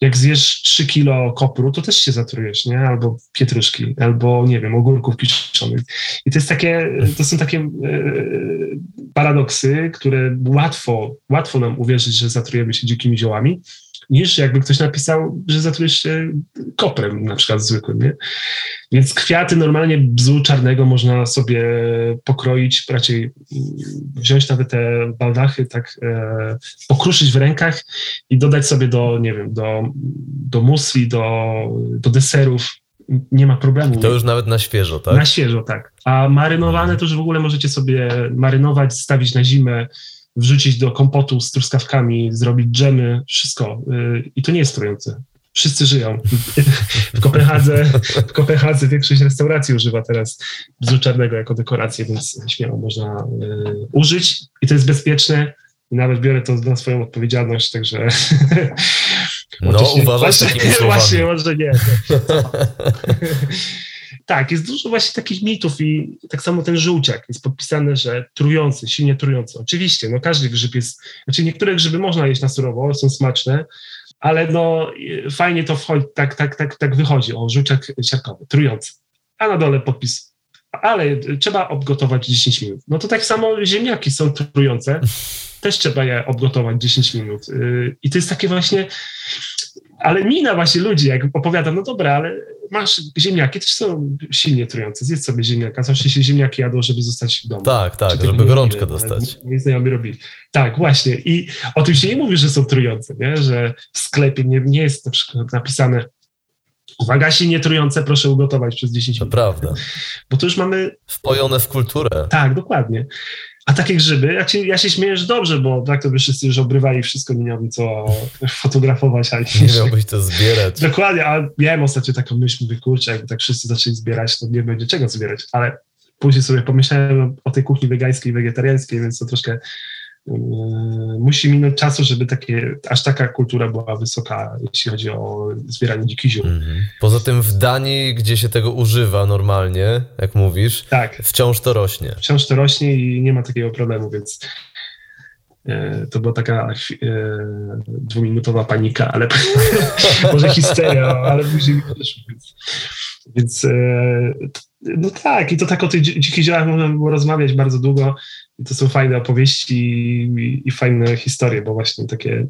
jak zjesz trzy kilo kopru, to też się zatrujesz, nie? Albo pietruszki, albo, nie wiem, ogórków kiszonych. I to jest takie, to są takie yy, paradoksy, które łatwo, łatwo nam uwierzyć, że zatrujemy się dzikimi ziołami, niż jakby ktoś napisał, że zatrujesz się koprem na przykład zwykłym, nie? Więc kwiaty normalnie bzu czarnego można sobie pokroić, raczej wziąć nawet te baldachy, tak e, pokruszyć w rękach i dodać sobie do, nie wiem, do, do musli, do, do deserów. Nie ma problemu. I to już nawet na świeżo, tak? Na świeżo, tak. A marynowane to już w ogóle możecie sobie marynować, stawić na zimę, wrzucić do kompotu z truskawkami, zrobić dżemy, wszystko. I to nie jest trujące. Wszyscy żyją. W Kopenhadze, w Kopenhadze większość restauracji używa teraz bzu czarnego jako dekorację, więc śmiało można y, użyć i to jest bezpieczne. I nawet biorę to na swoją odpowiedzialność, także... No, właśnie, uważaj się takimi słowami. Właśnie, może nie. Tak, jest dużo właśnie takich mitów i tak samo ten żółciak jest podpisane, że trujący, silnie trujący. Oczywiście, no każdy grzyb jest... Znaczy niektóre grzyby można jeść na surowo, są smaczne, ale no fajnie to wchodzi, tak, tak, tak, tak wychodzi. O, żółciak siarkowy, trujący. A na dole podpis. Ale trzeba obgotować dziesięć minut. No to tak samo ziemniaki są trujące. Też trzeba je obgotować dziesięć minut. I to jest takie właśnie... Ale mina właśnie ludzi, jak opowiadam, no dobra, ale masz ziemniaki, też są silnie trujące, zjedz sobie ziemniaka, zawsze się ziemniaki jadą, żeby zostać w domu. Tak, tak, żeby robimy, gorączkę dostać. Moi znajomi robili. Tak, właśnie. I o tym się nie mówi, że są trujące, nie? Że w sklepie nie, nie jest na przykład napisane uwaga, silnie trujące, proszę ugotować przez dziesięć minut. To prawda. Bo to już mamy... Wpojone w kulturę. Tak, dokładnie. A takie grzyby, ja się, ja się śmieję, że dobrze, bo tak to by wszyscy już obrywali wszystko, nie miałbym co fotografować. Ani nie miałbyś to zbierać. Dokładnie, a miałem ostatnio taką myśl, mówię, kurczę, jakby tak wszyscy zaczęli zbierać, to nie będzie czego zbierać, ale później sobie pomyślałem o tej kuchni wegańskiej i wegetariańskiej, więc to troszkę yy, musi minąć czasu, żeby takie, aż taka kultura była wysoka, jeśli chodzi o zbieranie dzikich ziół. Mhm. Poza tym w Danii, gdzie się tego używa normalnie, jak mówisz, tak. wciąż to rośnie. Wciąż to rośnie i nie ma takiego problemu, więc yy, to była taka yy, dwuminutowa panika, ale może histeria, ale później mi też. Więc, więc yy, no tak, i to tak o tych dzikich ziołach można było rozmawiać bardzo długo. To są fajne opowieści i, i fajne historie, bo właśnie takie e,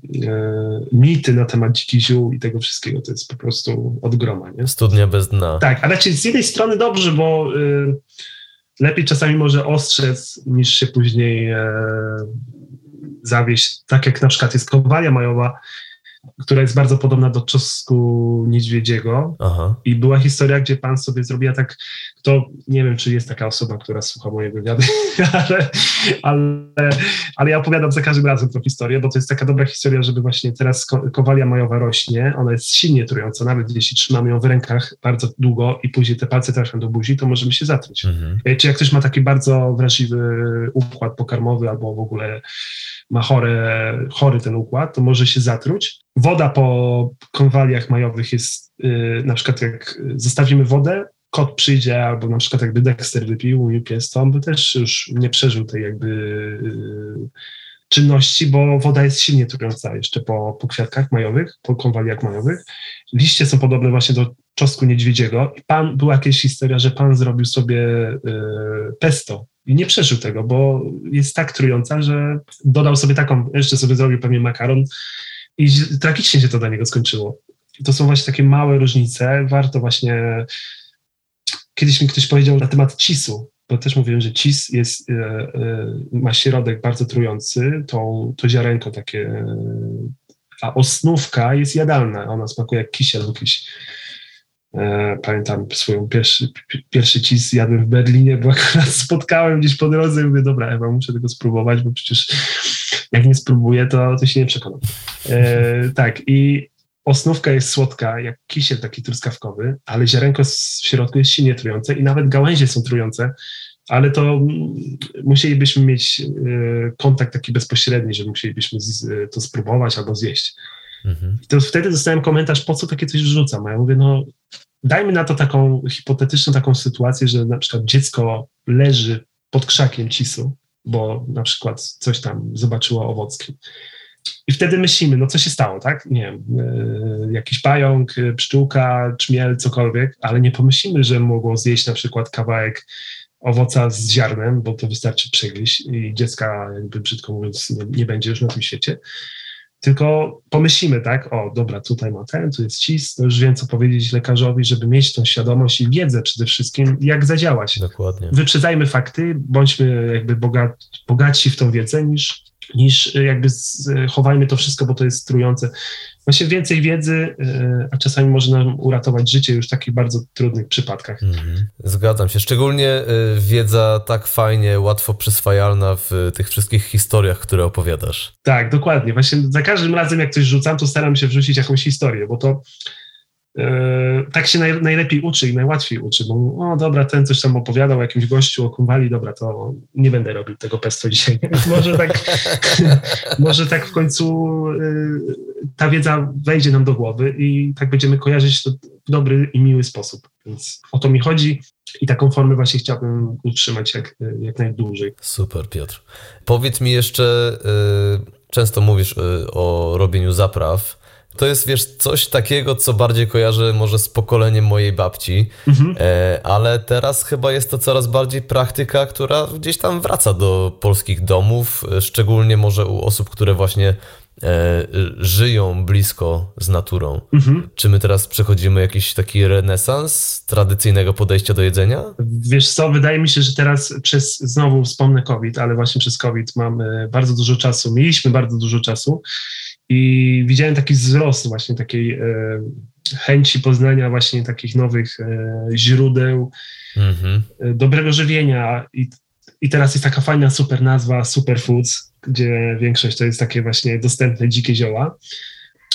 mity na temat dzikich ziół i tego wszystkiego, to jest po prostu od groma, nie? Studnia bez dna. Tak, ale z jednej strony dobrze, bo y, lepiej czasami może ostrzec, niż się później e, zawieść. Tak jak na przykład jest kowalia majowa, która jest bardzo podobna do czosnku niedźwiedziego. Aha. I była historia, gdzie pan sobie zrobiła tak, to nie wiem, czy jest taka osoba, która słucha mojej wywiady, ale, ale, ale ja opowiadam za każdym razem tę historię, bo to jest taka dobra historia, żeby właśnie teraz ko- kowalia majowa rośnie, ona jest silnie trująca, nawet jeśli trzymamy ją w rękach bardzo długo i później te palce trafią do buzi, to możemy się zatruć. Mhm. Czy jak ktoś ma taki bardzo wrażliwy układ pokarmowy albo w ogóle ma chory, chory ten układ, to może się zatruć. Woda po konwaliach majowych jest, yy, na przykład jak zostawimy wodę, kot przyjdzie, albo na przykład jakby Dexter wypił, mój pies, to on by też już nie przeżył tej jakby yy, czynności, bo woda jest silnie trująca jeszcze po, po kwiatkach majowych, po konwaliach majowych. Liście są podobne właśnie do czosnku niedźwiedziego. I pan, była jakaś historia, że pan zrobił sobie yy, pesto. I nie przeżył tego, bo jest tak trująca, że dodał sobie taką, jeszcze sobie zrobił pewnie makaron i tragicznie się to dla niego skończyło. To są właśnie takie małe różnice. Warto właśnie... Kiedyś mi ktoś powiedział na temat cisu, bo też mówiłem, że cis jest, e, e, ma środek bardzo trujący, to, to ziarenko takie, a osnówka jest jadalna. Ona smakuje jak kisiel jakiś. Pamiętam swoją pierwszy, pierwszy cis zjadłem w Berlinie, bo akurat spotkałem gdzieś po drodze i mówię, dobra Ewa, muszę tego spróbować, bo przecież jak nie spróbuję, to, to się nie przekonam. E, tak, i osnówka jest słodka, jak kisiel taki truskawkowy, ale ziarenko w środku jest silnie trujące i nawet gałęzie są trujące, ale to musielibyśmy mieć kontakt taki bezpośredni, że musielibyśmy to spróbować albo zjeść. Mhm. I to wtedy dostałem komentarz, po co takie coś wrzucam? A ja mówię, no dajmy na to taką hipotetyczną taką sytuację, że na przykład dziecko leży pod krzakiem cisu, bo na przykład coś tam zobaczyło owocki. I wtedy myślimy, no co się stało, tak? Nie wiem, y, jakiś pająk, y, pszczółka, czmiel, cokolwiek, ale nie pomyślimy, że mogło zjeść na przykład kawałek owoca z ziarnem, bo to wystarczy przegryźć i dziecka, jakby brzydko mówiąc, nie, nie będzie już na tym świecie. Tylko pomyślimy, tak, o dobra, tutaj ma ten, tu jest cis, to już wiem, co powiedzieć lekarzowi, żeby mieć tą świadomość i wiedzę przede wszystkim, jak zadziałać. Dokładnie. Wyprzedzajmy fakty, bądźmy jakby boga, bogatsi w tą wiedzę, niż, niż jakby z, chowajmy to wszystko, bo to jest trujące. Właśnie więcej wiedzy, a czasami może nam uratować życie już w takich bardzo trudnych przypadkach. Mhm. Zgadzam się. Szczególnie wiedza tak fajnie, łatwo przyswajalna w tych wszystkich historiach, które opowiadasz. Tak, dokładnie. Właśnie za każdym razem, jak coś rzucam, to staram się wrzucić jakąś historię, bo to yy, tak się naj, najlepiej uczy i najłatwiej uczy, bo o dobra, ten coś tam opowiadał o jakimś gościu, o kumwali, dobra, to nie będę robił tego pestwo dzisiaj. może, tak, może tak w końcu... Yy, ta wiedza wejdzie nam do głowy i tak będziemy kojarzyć to w dobry i miły sposób. Więc o to mi chodzi i taką formę właśnie chciałbym utrzymać jak, jak najdłużej. Super, Piotr. Powiedz mi jeszcze, y, często mówisz y, o robieniu zapraw. To jest, wiesz, coś takiego, co bardziej kojarzę może z pokoleniem mojej babci, mhm. e, ale teraz chyba jest to coraz bardziej praktyka, która gdzieś tam wraca do polskich domów, szczególnie może u osób, które właśnie E, żyją blisko z naturą. Mhm. Czy my teraz przechodzimy jakiś taki renesans tradycyjnego podejścia do jedzenia? Wiesz co, wydaje mi się, że teraz przez, znowu wspomnę COVID, ale właśnie przez COVID mamy bardzo dużo czasu, mieliśmy bardzo dużo czasu i widziałem taki wzrost właśnie takiej e, chęci poznania właśnie takich nowych e, źródeł, mhm. e, dobrego żywienia i I teraz jest taka fajna super nazwa Superfoods, gdzie większość to jest takie właśnie dostępne dzikie zioła.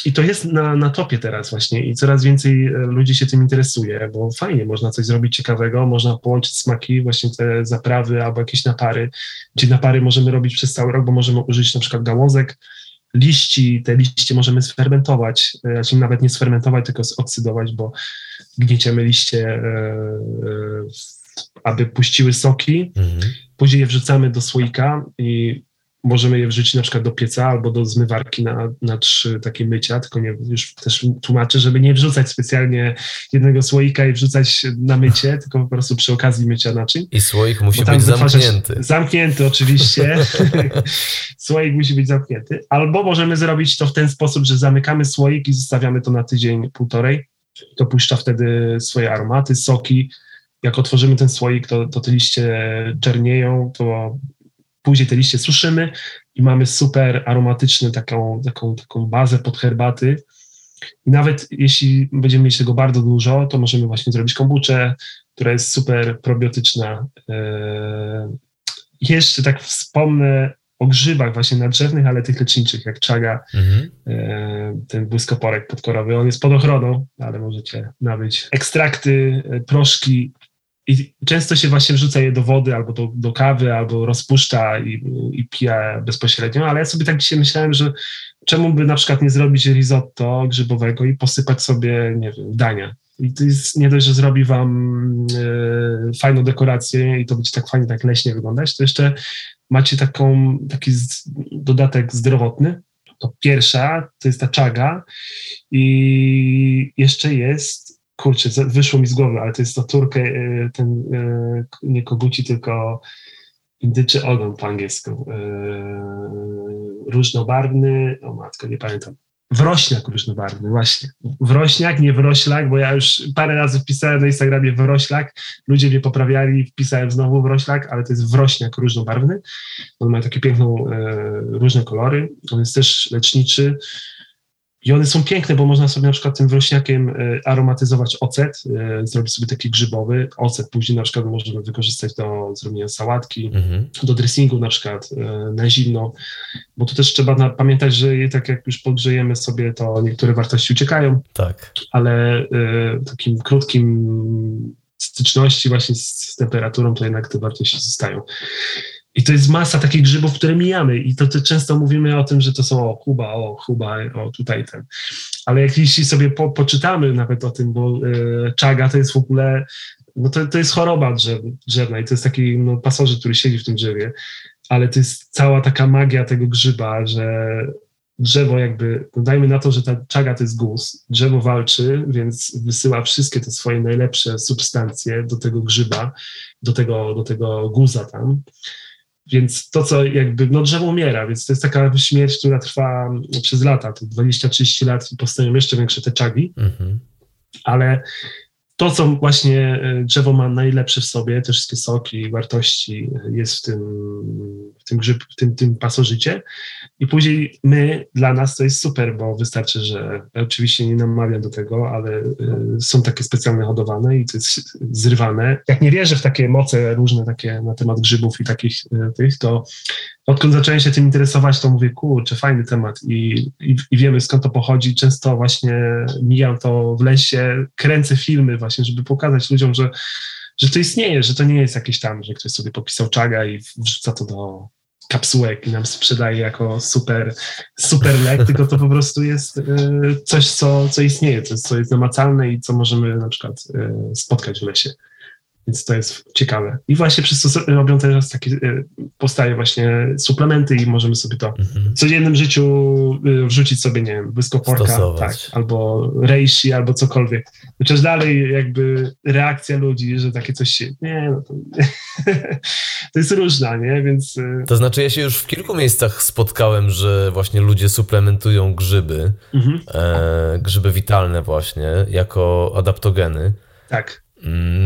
I to jest na, na topie teraz właśnie i coraz więcej ludzi się tym interesuje, bo fajnie, można coś zrobić ciekawego, można połączyć smaki, właśnie te zaprawy albo jakieś napary, gdzie napary możemy robić przez cały rok, bo możemy użyć na przykład gałązek, liści, te liście możemy sfermentować, znaczy nawet nie sfermentować, tylko zoksydować, bo gnieciemy liście, yy, aby puściły soki, mhm. Później je wrzucamy do słoika i możemy je wrzucić na przykład do pieca albo do zmywarki na, na trzy takie mycia, tylko nie, już też tłumaczę, żeby nie wrzucać specjalnie jednego słoika i wrzucać na mycie, tylko po prostu przy okazji mycia naczyń. I słoik musi być zamknięty. Zamknięty oczywiście. Słoik musi być zamknięty. Albo możemy zrobić to w ten sposób, że zamykamy słoik i zostawiamy to na tydzień, półtorej. To puszcza wtedy swoje aromaty, soki. Jak otworzymy ten słoik, to, to te liście czernieją, to później te liście suszymy i mamy super aromatyczną taką, taką, taką bazę pod herbaty. I nawet jeśli będziemy mieć tego bardzo dużo, to możemy właśnie zrobić kombuczę, która jest super probiotyczna. Jeszcze tak wspomnę o grzybach właśnie nadrzewnych, ale tych leczniczych, jak czaga, mhm. ten błyskoporek podkorowy. On jest pod ochroną, ale możecie nabyć ekstrakty, proszki. I często się właśnie wrzuca je do wody albo do, do kawy, albo rozpuszcza i, i pija bezpośrednio, ale ja sobie tak dzisiaj myślałem, że czemu by na przykład nie zrobić risotto grzybowego i posypać sobie, nie wiem, dania. I to jest nie dość, że zrobi wam y, fajną dekorację i to będzie tak fajnie, tak leśnie wyglądać, to jeszcze macie taką, taki z, dodatek zdrowotny. To pierwsza, to jest ta czaga i jeszcze jest kurczę, wyszło mi z głowy, ale to jest to turkę, ten nie koguci, tylko indyczy ogon po angielsku. Różnobarwny, o matko, nie pamiętam. Wrośniak różnobarwny, właśnie. Wrośniak, nie wroślak, bo ja już parę razy wpisałem na Instagramie wroślak, ludzie mnie poprawiali, wpisałem znowu wroślak, ale to jest wrośniak różnobarwny. On ma takie piękne, różne kolory, on jest też leczniczy. I one są piękne, bo można sobie na przykład tym wrośniakiem aromatyzować ocet, zrobić sobie taki grzybowy ocet, później na przykład możemy wykorzystać do zrobienia sałatki, mhm. do dressingu na przykład na zimno, bo tu też trzeba na, pamiętać, że tak jak już podgrzejemy sobie, to niektóre wartości uciekają, tak. ale y, takim krótkim styczności właśnie z, z temperaturą to jednak te wartości zostają. I to jest masa takich grzybów, które mijamy i to, to często mówimy o tym, że to są o Kuba, o Kuba, o tutaj ten. Ale jak jeśli sobie po, poczytamy nawet o tym, bo y, czaga to jest w ogóle, no to, to jest choroba drzew, drzewna i to jest taki no, pasożyt, który siedzi w tym drzewie, ale to jest cała taka magia tego grzyba, że drzewo jakby, no dajmy na to, że ta czaga to jest guz, drzewo walczy, więc wysyła wszystkie te swoje najlepsze substancje do tego grzyba, do tego, do tego guza tam. Więc to, co jakby, no drzewo umiera, więc to jest taka śmierć, która trwa przez lata, to dwadzieścia trzydzieści lat i powstają jeszcze większe te czagi, mhm. ale to, co właśnie drzewo ma najlepsze w sobie, te wszystkie soki, wartości jest w tym, w tym grzyb, w tym, tym pasożycie i później my, dla nas to jest super, bo wystarczy, że oczywiście nie namawiam do tego, ale są takie specjalne hodowane i to jest zrywane. Jak nie wierzę w takie moce różne takie na temat grzybów i takich tych, to odkąd zacząłem się tym interesować, to mówię, kurczę, fajny temat i, i, i wiemy, skąd to pochodzi. Często właśnie mijam to w lesie, kręcę filmy właśnie, żeby pokazać ludziom, że, że to istnieje, że to nie jest jakieś tam, że ktoś sobie popisał czaga i wrzuca to do kapsułek i nam sprzedaje jako super, super lek, tylko to po prostu jest y, coś, co, co istnieje, coś, co jest namacalne i co możemy na przykład y, spotkać w lesie. Więc to jest ciekawe. I właśnie przez to robią teraz takie, powstaje właśnie suplementy i możemy sobie to mm-hmm. w codziennym życiu wrzucić sobie, nie wiem, błyskoporka, tak, albo reishi, albo cokolwiek. Chociaż dalej jakby reakcja ludzi, że takie coś się, nie, no to, to jest różna, nie, więc... To znaczy ja się już w kilku miejscach spotkałem, że właśnie ludzie suplementują grzyby, mm-hmm. e, grzyby witalne właśnie, jako adaptogeny. Tak.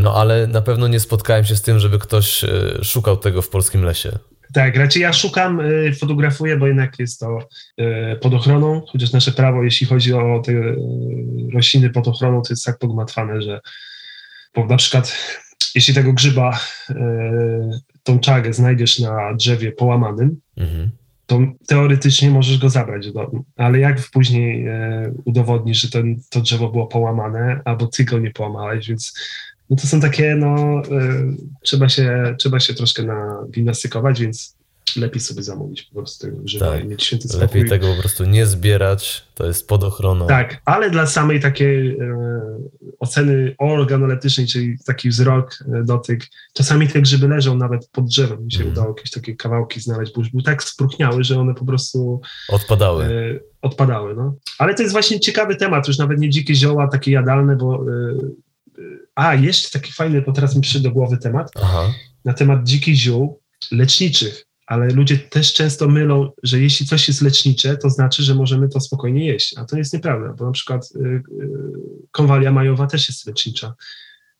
No ale na pewno nie spotkałem się z tym, żeby ktoś szukał tego w polskim lesie. Tak, raczej ja szukam, fotografuję, bo jednak jest to pod ochroną, chociaż nasze prawo, jeśli chodzi o te rośliny pod ochroną, to jest tak pogmatwane, że bo na przykład jeśli tego grzyba, tą czagę znajdziesz na drzewie połamanym, mhm. to teoretycznie możesz go zabrać do domu, ale jak później e, udowodnisz, że ten, to drzewo było połamane, albo ty go nie połamałeś, więc no to są takie, no e, trzeba, się, trzeba się troszkę nagimnastykować, więc lepiej sobie zamówić po prostu tego grzyba tak, i mieć święty spokój. Lepiej tego po prostu nie zbierać, to jest pod ochroną. Tak, ale dla samej takiej e, oceny organoleptycznej, czyli taki wzrok, e, dotyk, czasami te grzyby leżą nawet pod drzewem. Mi się mm. udało jakieś takie kawałki znaleźć, bo już były tak spróchniały, że one po prostu... Odpadały. E, odpadały, no. Ale to jest właśnie ciekawy temat, już nawet nie dzikie zioła, takie jadalne, bo... E, a, jeszcze taki fajny, bo teraz mi przyszedł do głowy temat, Aha. na temat dzikich ziół leczniczych. Ale ludzie też często mylą, że jeśli coś jest lecznicze, to znaczy, że możemy to spokojnie jeść, a to jest nieprawda, bo na przykład y, y, konwalia majowa też jest lecznicza,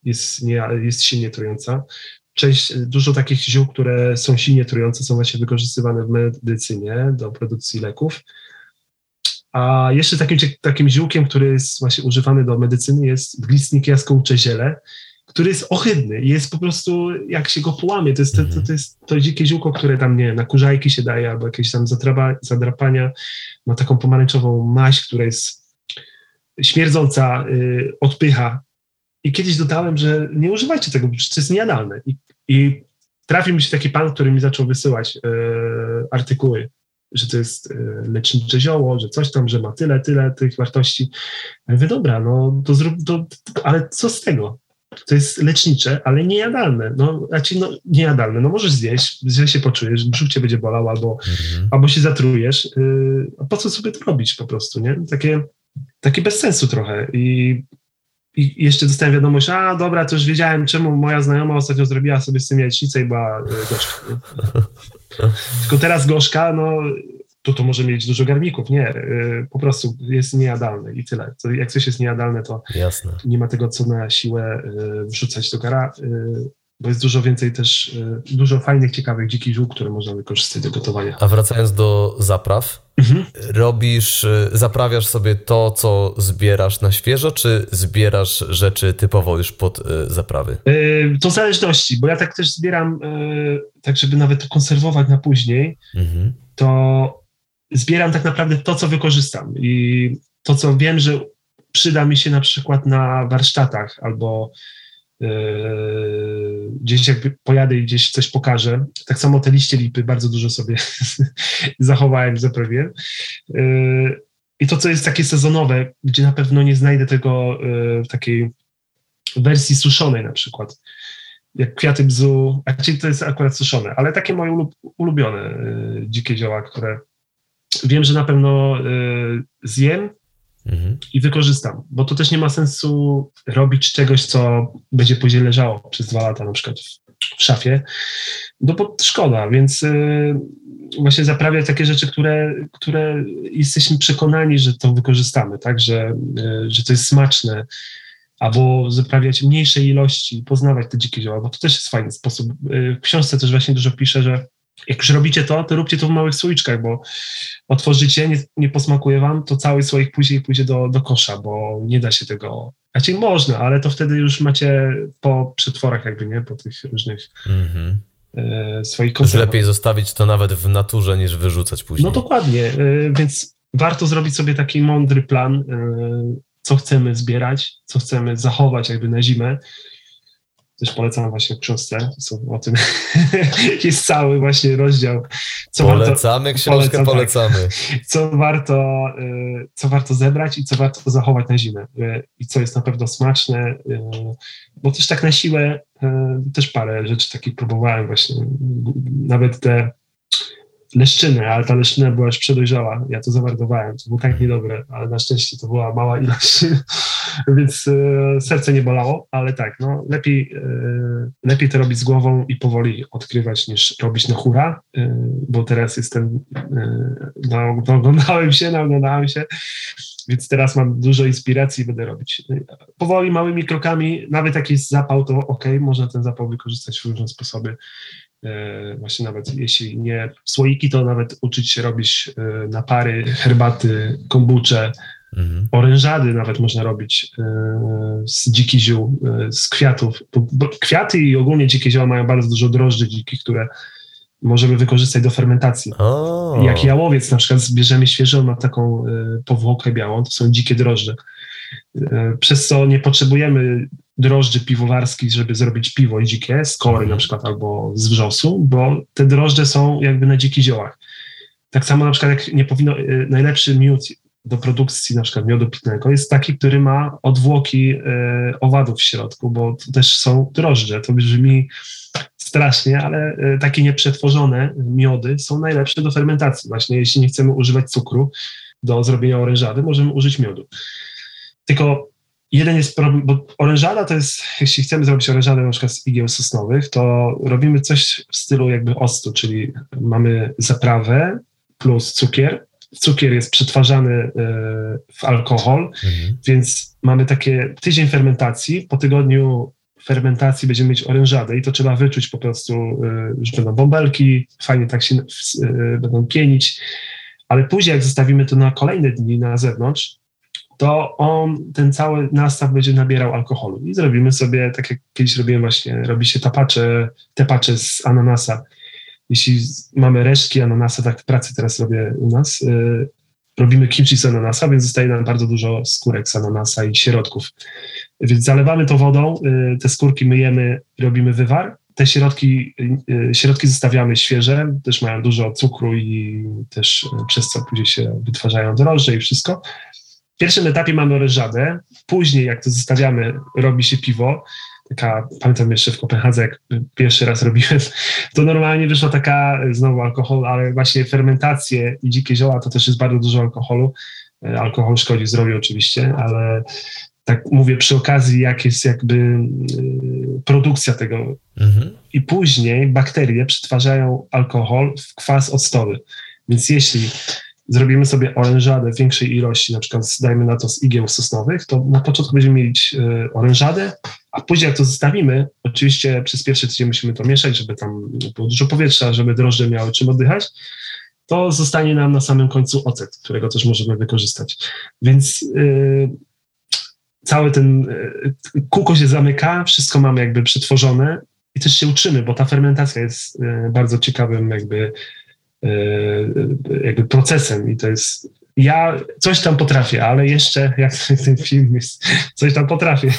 jest, nie, jest silnie trująca. Część, dużo takich ziół, które są silnie trujące, są właśnie wykorzystywane w medycynie do produkcji leków, a jeszcze takim, takim ziółkiem, który jest właśnie używany do medycyny jest glistnik jaskółcze ziele, który jest ohydny i jest po prostu, jak się go połamie, to jest to, to, to, jest to dzikie ziółko, które tam, nie na kurzajki się daje albo jakieś tam zatraba, zadrapania, ma taką pomarańczową maź, która jest śmierdząca, y, odpycha. I kiedyś dodałem, że nie używajcie tego, bo to jest niejadalne. I, i trafił mi się taki pan, który mi zaczął wysyłać y, artykuły, że to jest lecznicze zioło, że coś tam, że ma tyle, tyle tych wartości. Ja mówię, dobra, no to zrób, to, to, ale co z tego? To jest lecznicze, ale niejadalne. No, znaczy, no, niejadalne. No możesz zjeść, źle się poczujesz, brzuch cię będzie bolał albo, mhm. albo się zatrujesz. Yy, a po co sobie to robić po prostu, nie? Takie, takie bez sensu trochę. I, I jeszcze dostałem wiadomość, a dobra, to już wiedziałem, czemu moja znajoma ostatnio zrobiła sobie z tym jajecznicę i była yy, gorzka. Tylko teraz gorzka, no... to to może mieć dużo garników. Nie, yy, po prostu jest niejadalny i tyle. To jak coś jest niejadalne, to Jasne. Nie ma tego, co na siłę yy, wrzucać do gara, yy, bo jest dużo więcej też, dużo fajnych, ciekawych dzikich ziół, które można wykorzystać do gotowania. A wracając do zapraw, mhm. robisz, zaprawiasz sobie to, co zbierasz na świeżo, czy zbierasz rzeczy typowo już pod zaprawy? To w zależności, bo ja tak też zbieram, tak żeby nawet to konserwować na później, mhm. to zbieram tak naprawdę to, co wykorzystam i to, co wiem, że przyda mi się na przykład na warsztatach albo Yy, gdzieś jakby pojadę i gdzieś coś pokażę. Tak samo te liście lipy, bardzo dużo sobie zachowałem, zaprawiłem. Yy, I to, co jest takie sezonowe, gdzie na pewno nie znajdę tego yy, w takiej wersji suszonej na przykład, jak kwiaty bzu, a to jest akurat suszone, ale takie moje ulub, ulubione yy, dzikie zioła, które wiem, że na pewno yy, zjem, Mhm. i wykorzystam, bo to też nie ma sensu robić czegoś, co będzie później leżało przez dwa lata na przykład w szafie, no bo szkoda, więc yy, właśnie zaprawiać takie rzeczy, które, które jesteśmy przekonani, że to wykorzystamy, tak, że, yy, że to jest smaczne, albo zaprawiać mniejsze ilości, poznawać te dzikie zioła, bo to też jest fajny sposób. Yy, w książce też właśnie dużo piszę, że jak już robicie to, to róbcie to w małych słoiczkach, bo otworzycie, nie, nie posmakuje wam, to cały słoik później pójdzie do, do kosza, bo nie da się tego... Raczej można, ale to wtedy już macie po przetworach jakby, nie? Po tych różnych mm-hmm. e, swoich konserwach. Lepiej zostawić to nawet w naturze, niż wyrzucać później. No dokładnie, e, więc warto zrobić sobie taki mądry plan, e, co chcemy zbierać, co chcemy zachować jakby na zimę. Też polecam właśnie w książce, o tym jest cały właśnie rozdział. Co polecamy, warto, książkę polecam, polecamy. Tak, co, warto, co warto zebrać i co warto zachować na zimę i co jest na pewno smaczne, bo też tak na siłę też parę rzeczy takich próbowałem właśnie, nawet te leszczyny, ale ta leszczyna była już przedojrzała, ja to zamordowałem, to było tak niedobre, ale na szczęście to była mała ilość, więc e, serce nie bolało, ale tak, no lepiej, e, lepiej to robić z głową i powoli odkrywać, niż robić na hura, e, bo teraz jestem, e, naoglądałem się, naoglądałem się, więc teraz mam dużo inspiracji i będę robić. Powoli, małymi krokami, nawet jak jest zapał, to ok, można ten zapał wykorzystać w różne sposoby. Właśnie nawet jeśli nie słoiki, to nawet uczyć się robić napary, herbaty, kombucze, mhm. orężady nawet można robić z dzikich ziół, z kwiatów. Bo kwiaty i ogólnie dzikie zioła mają bardzo dużo drożdży dzikich, które możemy wykorzystać do fermentacji. Oh. Jak jałowiec na przykład zbierzemy świeży, on ma taką powłokę białą, to są dzikie drożdże. Przez co nie potrzebujemy drożdży piwowarskich, żeby zrobić piwo i dzikie, z kory na przykład albo z wrzosu, bo te drożdże są jakby na dzikich ziołach. Tak samo na przykład jak nie powinno, najlepszy miód do produkcji na przykład miodu pitnego jest taki, który ma odwłoki owadów w środku, bo to też są drożdże. To brzmi strasznie, ale takie nieprzetworzone miody są najlepsze do fermentacji. Właśnie jeśli nie chcemy używać cukru do zrobienia orężady, możemy użyć miodu. Tylko jeden jest problem, bo orężada to jest, jeśli chcemy zrobić orężadę na przykład z igieł sosnowych, to robimy coś w stylu jakby octu, czyli mamy zaprawę plus cukier. Cukier jest przetwarzany w alkohol, mhm. więc mamy takie tydzień fermentacji, po tygodniu fermentacji będziemy mieć orężadę i to trzeba wyczuć po prostu, że będą bąbelki, fajnie tak się będą pienić, ale później jak zostawimy to na kolejne dni na zewnątrz, to on, ten cały nastaw będzie nabierał alkoholu i zrobimy sobie, tak jak kiedyś robiłem właśnie, robi się tapacze, tepacze z ananasa. Jeśli mamy resztki ananasa, tak w pracy teraz robię u nas, yy, robimy kimchi z ananasa, więc zostaje nam bardzo dużo skórek z ananasa i środków. Więc zalewamy to wodą, yy, te skórki myjemy, robimy wywar. Te środki, yy, środki zostawiamy świeże, też mają dużo cukru i też yy, przez co później się wytwarzają drożdże i wszystko. W pierwszym etapie mamy orężadę, później jak to zostawiamy, robi się piwo. Taka, pamiętam jeszcze w Kopenhadze, jak pierwszy raz robiłem, to normalnie wyszła taka, znowu alkohol, ale właśnie fermentacje i dzikie zioła, to też jest bardzo dużo alkoholu. Alkohol szkodzi zdrowiu oczywiście, ale tak mówię przy okazji, jak jest jakby produkcja tego. Mhm. I później bakterie przetwarzają alkohol w kwas octowy. Więc jeśli zrobimy sobie orężadę w większej ilości, na przykład dajmy na to z igieł sosnowych, to na początku będziemy mieć orężadę, a później jak to zostawimy, oczywiście przez pierwszy tydzień musimy to mieszać, żeby tam było dużo powietrza, żeby drożdże miały czym oddychać, to zostanie nam na samym końcu ocet, którego też możemy wykorzystać. Więc yy, cały ten yy, kółko się zamyka, wszystko mamy jakby przetworzone i też się uczymy, bo ta fermentacja jest yy, bardzo ciekawym jakby jakby procesem i to jest, ja coś tam potrafię, ale jeszcze, jak ten film jest, coś tam potrafię,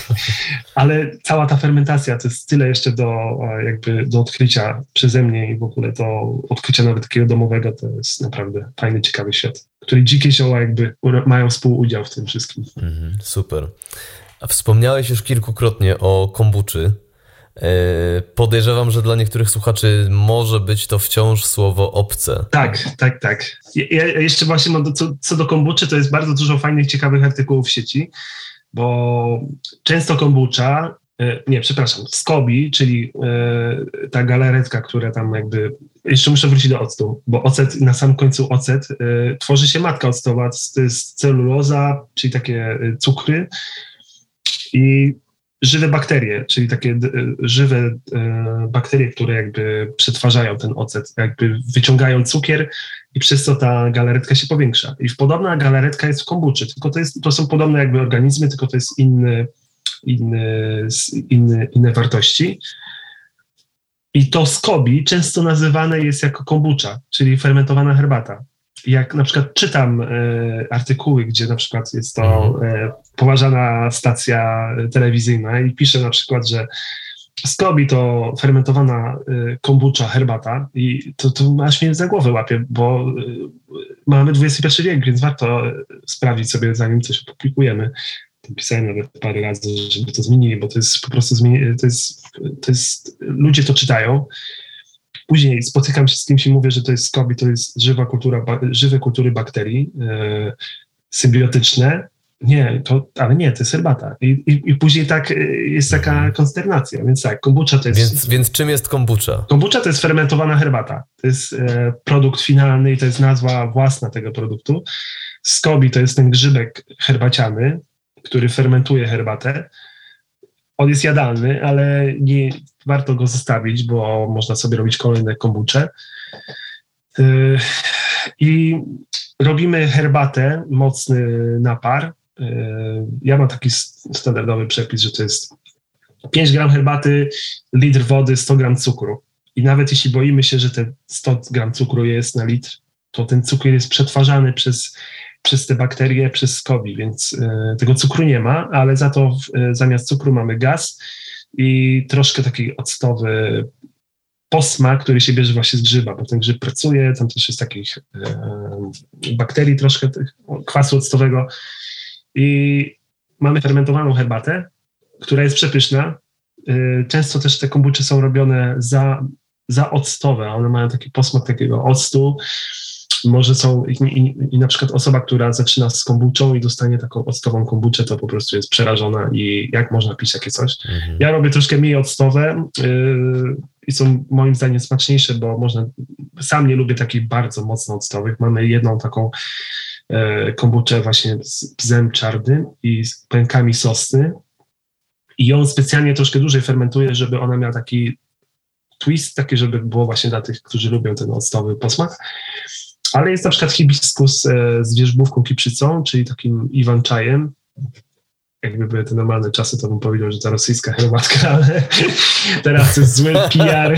ale cała ta fermentacja to jest tyle jeszcze do jakby do odkrycia przeze mnie i w ogóle to odkrycia nawet takiego domowego, to jest naprawdę fajny, ciekawy świat, który dzikie zioła jakby mają współudział w tym wszystkim. Mhm, super. A wspomniałeś już kilkukrotnie o kombuczy. Podejrzewam, że dla niektórych słuchaczy może być to wciąż słowo obce. Tak, tak, tak. Ja jeszcze właśnie no, co, co do kombuczy, to jest bardzo dużo fajnych, ciekawych artykułów w sieci, bo często kombucza, nie, przepraszam, SCOBY, czyli ta galaretka, która tam jakby, jeszcze muszę wrócić do octu, bo ocet, na samym końcu ocet, tworzy się matka octowa, to jest celuloza, czyli takie cukry i żywe bakterie, czyli takie żywe bakterie, które jakby przetwarzają ten ocet, jakby wyciągają cukier i przez to ta galaretka się powiększa. I podobna galaretka jest w kombuczy, tylko to, jest, to są podobne jakby organizmy, tylko to jest inny, inny, inny, inne wartości. I to SCOBY często nazywane jest jako kombucza, czyli fermentowana herbata. Jak na przykład czytam e, artykuły, gdzie na przykład jest to e, poważana stacja telewizyjna i pisze na przykład, że SCOBY to fermentowana e, kombucha, herbata i to, to aż mnie za głowę łapie, bo e, mamy dwudziesty pierwszy wiek, więc warto sprawdzić sobie, zanim coś opublikujemy. Pisałem nawet parę razy, żeby to zmienili, bo to jest po prostu, zmieni- to jest, to jest, ludzie to czytają. Później spotykam się z kimś i mówię, że to jest SCOBY, to jest żywa kultura, żywe kultury bakterii yy, symbiotyczne. Nie, to, ale nie, to jest herbata. I, i, i później tak yy, jest taka konsternacja, więc tak, kombucha to jest... Więc, więc czym jest kombucha? Kombucha to jest fermentowana herbata. To jest yy, produkt finalny i to jest nazwa własna tego produktu. SCOBY to jest ten grzybek herbaciany, który fermentuje herbatę. On jest jadalny, ale nie warto go zostawić, bo można sobie robić kolejne kombucze. Yy, I robimy herbatę, mocny napar. Yy, ja mam taki standardowy przepis, że to jest pięć gramów herbaty, litr wody, sto gramów cukru. I nawet jeśli boimy się, że te sto gramów cukru jest na litr, to ten cukier jest przetwarzany przez... przez te bakterie, przez SCOBY, więc y, tego cukru nie ma, ale za to w, y, zamiast cukru mamy gaz i troszkę taki octowy posmak, który się bierze właśnie z grzyba, bo ten grzyb pracuje, tam też jest takich y, bakterii troszkę, tych, kwasu octowego i mamy fermentowaną herbatę, która jest przepyszna. Y, często też te kombucze są robione za, za octowe, one mają taki posmak takiego octu. Może są, i, i, i na przykład osoba, która zaczyna z kombuczą i dostanie taką octową kombuczę, to po prostu jest przerażona i jak można pić takie coś. Mhm. Ja robię troszkę mniej octowe yy, i są moim zdaniem smaczniejsze, bo można, sam nie lubię takich bardzo mocno octowych. Mamy jedną taką yy, kombuczę właśnie z pzem czarnym i z pękami sosny i ją specjalnie troszkę dłużej fermentuję, żeby ona miała taki twist, taki, żeby było właśnie dla tych, którzy lubią ten octowy posmak. Ale jest na przykład hibiskus e, z wierzbówką kiprzycą, czyli takim iwanczajem. Jakby były te normalne czasy, to bym powiedział, że ta rosyjska herbatka, ale teraz jest zły P R.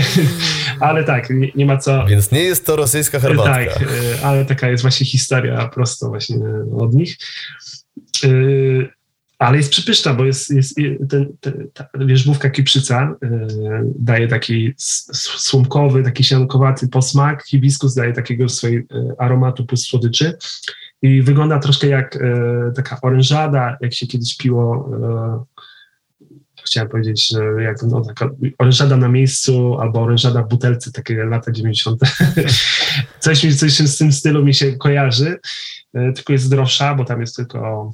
Ale tak, nie, nie ma co... Więc nie jest to rosyjska herbatka. Tak, e, ale taka jest właśnie historia prosto właśnie od nich. E, ale jest przepyszna, bo jest, jest ten, ten, ta wierzbówka kiprzyca e, daje taki słomkowy, taki siankowaty posmak, hibiskus daje takiego swojej e, aromatu plus słodyczy i wygląda troszkę jak e, taka orężada, jak się kiedyś piło, e, chciałem powiedzieć, że jak, no, taka orężada na miejscu albo orężada w butelce, takie lata dziewięćdziesiąte. coś, mi, coś z tym stylu mi się kojarzy, e, tylko jest zdrowsza, bo tam jest tylko...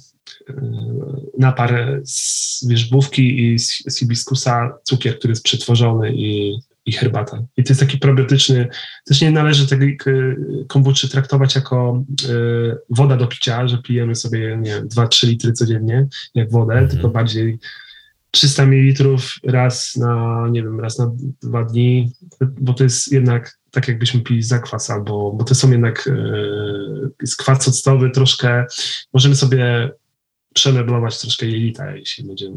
napar z wierzbówki i z hibiskusa, cukier, który jest przetworzony i i herbata. I to jest taki probiotyczny, też nie należy tego kombuczy traktować jako y, woda do picia, że pijemy sobie, nie wiem, dwa trzy litry codziennie, jak wodę, mm. tylko bardziej trzysta mililitrów raz na, nie wiem, raz na dwa dni, bo to jest jednak tak, jakbyśmy pili zakwas, albo, bo to są jednak y, kwas octowy troszkę, możemy sobie przemeblować troszkę jelita, jeśli będziemy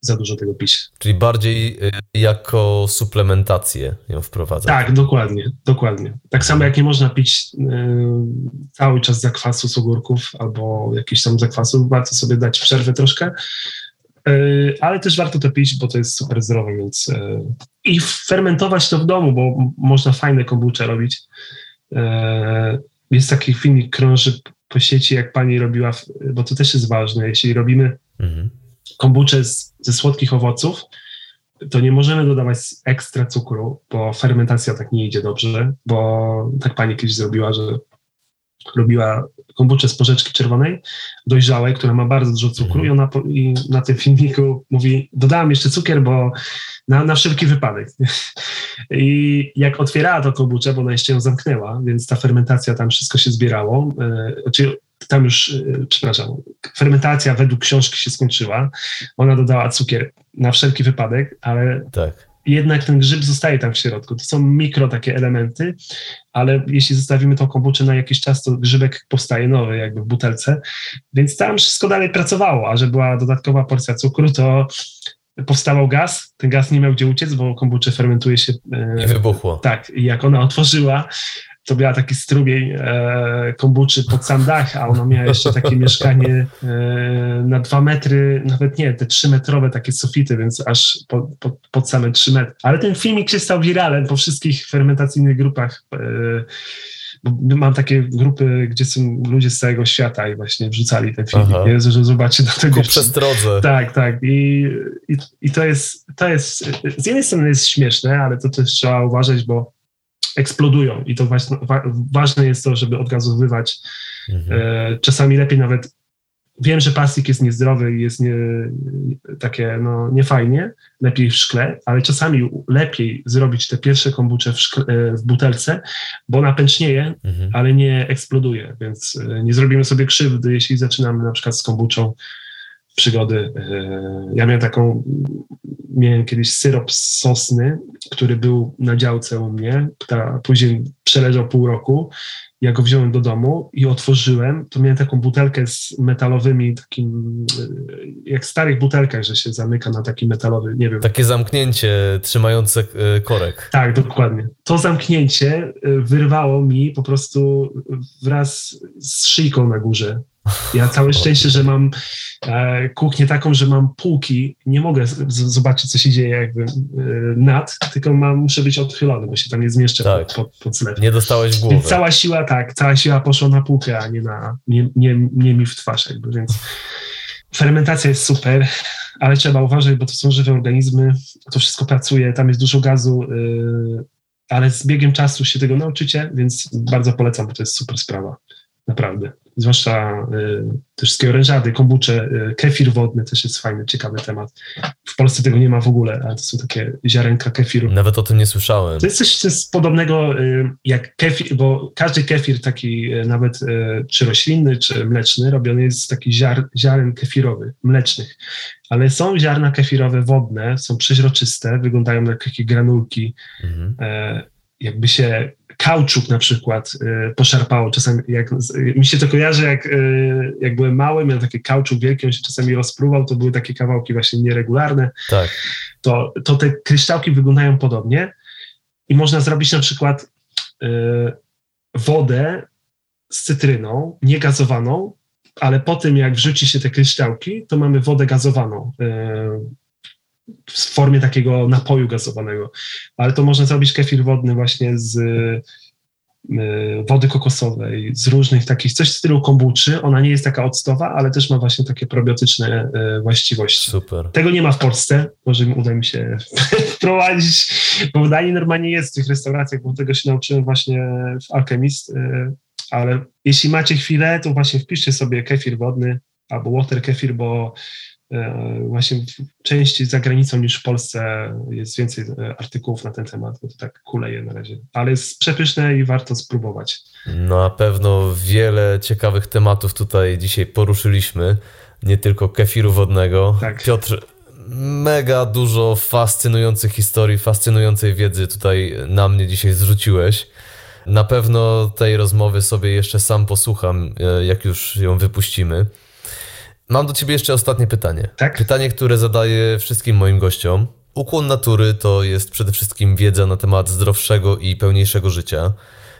za dużo tego pić. Czyli bardziej jako suplementację ją wprowadza. Tak, dokładnie, dokładnie. Tak samo jak nie można pić y, cały czas zakwasu z ogórków albo jakichś tam zakwasów, warto sobie dać przerwę troszkę, y, ale też warto to pić, bo to jest super zdrowe, więc y, i fermentować to w domu, bo można fajne kombucze robić. Y, jest taki filmik, krąży po sieci, jak pani robiła, bo to też jest ważne, jeśli robimy mhm. kombucze z, ze słodkich owoców, to nie możemy dodawać ekstra cukru, bo fermentacja tak nie idzie dobrze, bo tak pani kiedyś zrobiła, że robiła kombucze z porzeczki czerwonej, dojrzałej, która ma bardzo dużo cukru, i ona po, i na tym filmiku mówi, dodałam jeszcze cukier, bo na, na wszelki wypadek. I jak otwierała to kombucze, bo ona jeszcze ją zamknęła, więc ta fermentacja, tam wszystko się zbierało, yy, czyli tam już, yy, przepraszam, fermentacja według książki się skończyła, ona dodała cukier na wszelki wypadek, ale... Tak. Jednak ten grzyb zostaje tam w środku. To są mikro takie elementy, ale jeśli zostawimy tą kombuczę na jakiś czas, to grzybek powstaje nowy jakby w butelce, więc tam wszystko dalej pracowało, a że była dodatkowa porcja cukru, to powstawał gaz, ten gaz nie miał gdzie uciec, bo kombucze fermentuje się... I wybuchło. Tak, i jak ona otworzyła, to miała taki strumień e, kombuczy pod sam dach, a ona miała jeszcze takie mieszkanie e, na dwa metry, nawet nie, te trzymetrowe takie sufity, więc aż pod, pod, pod same trzy metry. Ale ten filmik się stał wiralem po wszystkich fermentacyjnych grupach. E, bo mam takie grupy, gdzie są ludzie z całego świata i właśnie wrzucali ten filmik, nie, że zobaczcie na tego. Przestrodze. Tak, tak. I, i, i to, jest, to jest, z jednej strony jest śmieszne, ale to też trzeba uważać, bo eksplodują i to właśnie, wa, ważne jest to, żeby odgazowywać. Mhm. E, czasami lepiej nawet, wiem, że plastik jest niezdrowy i jest nie, takie no, niefajnie, lepiej w szkle, ale czasami lepiej zrobić te pierwsze kombucze w, szkle, w butelce, bo ona pęcznieje, mhm. ale nie eksploduje, więc nie zrobimy sobie krzywdy, jeśli zaczynamy na przykład z kombuczą przygody. Ja miałem taką, miałem kiedyś syrop z sosny, który był na działce u mnie, ta, później przeleżał pół roku, ja go wziąłem do domu i otworzyłem, to miałem taką butelkę z metalowymi, takim jak w starych butelkach, że się zamyka na taki metalowy, nie wiem. Takie zamknięcie trzymające korek. Tak, dokładnie. To zamknięcie wyrwało mi po prostu wraz z szyjką na górze. Ja całe szczęście, że mam e, kuchnię taką, że mam półki, nie mogę z- z- zobaczyć, co się dzieje jakby e, nad, tylko mam, muszę być odchylony, bo się tam nie zmieszczę tak. pod, pod, pod zlew. Nie dostałeś w głowę. Więc cała siła, tak, cała siła poszła na półkę, a nie, na, nie, nie, nie mi w twarz jakby, więc fermentacja jest super, ale trzeba uważać, bo to są żywe organizmy, to wszystko pracuje, tam jest dużo gazu, y, ale z biegiem czasu się tego nauczycie, więc bardzo polecam, bo to jest super sprawa, naprawdę. Zwłaszcza y, te wszystkie orężady, kombucze, y, kefir wodny też jest fajny, ciekawy temat. W Polsce tego nie ma w ogóle, ale to są takie ziarenka kefiru. Nawet o tym nie słyszałem. To jest coś, coś podobnego y, jak kefir, bo każdy kefir taki y, nawet y, czy roślinny, czy mleczny, robiony jest z takich ziar, ziaren kefirowych, mlecznych. Ale są ziarna kefirowe wodne, są przeźroczyste, wyglądają jak takie granulki. Mhm. Y, jakby się... Kauczuk na przykład y, poszarpało czasami, jak, y, mi się to kojarzy, jak, y, jak byłem mały, miał taki kauczuk wielki, on się czasami rozpruwał, to były takie kawałki właśnie nieregularne, tak. to, to te kryształki wyglądają podobnie i można zrobić na przykład y, wodę z cytryną, niegazowaną, ale po tym jak wrzuci się te kryształki, to mamy wodę gazowaną. Y, w formie takiego napoju gazowanego. Ale to można zrobić kefir wodny właśnie z y, wody kokosowej, z różnych takich, coś w stylu kombuczy. Ona nie jest taka octowa, ale też ma właśnie takie probiotyczne y, właściwości. Super. Tego nie ma w Polsce. Może uda mi się wprowadzić, bo w Danii normalnie jest w tych restauracjach, bo tego się nauczyłem właśnie w Alchemist. Y, ale jeśli macie chwilę, to właśnie wpiszcie sobie kefir wodny albo water kefir, bo właśnie częściej za granicą niż w Polsce jest więcej artykułów na ten temat, bo to tak kuleje na razie. Ale jest przepyszne i warto spróbować. Na pewno wiele ciekawych tematów tutaj dzisiaj poruszyliśmy. Nie tylko kefiru wodnego. Tak. Piotr, mega dużo fascynujących historii, fascynującej wiedzy tutaj na mnie dzisiaj zrzuciłeś. Na pewno tej rozmowy sobie jeszcze sam posłucham, jak już ją wypuścimy. Mam do ciebie jeszcze ostatnie pytanie. Tak? Pytanie, które zadaję wszystkim moim gościom. Ukłon natury to jest przede wszystkim wiedza na temat zdrowszego i pełniejszego życia.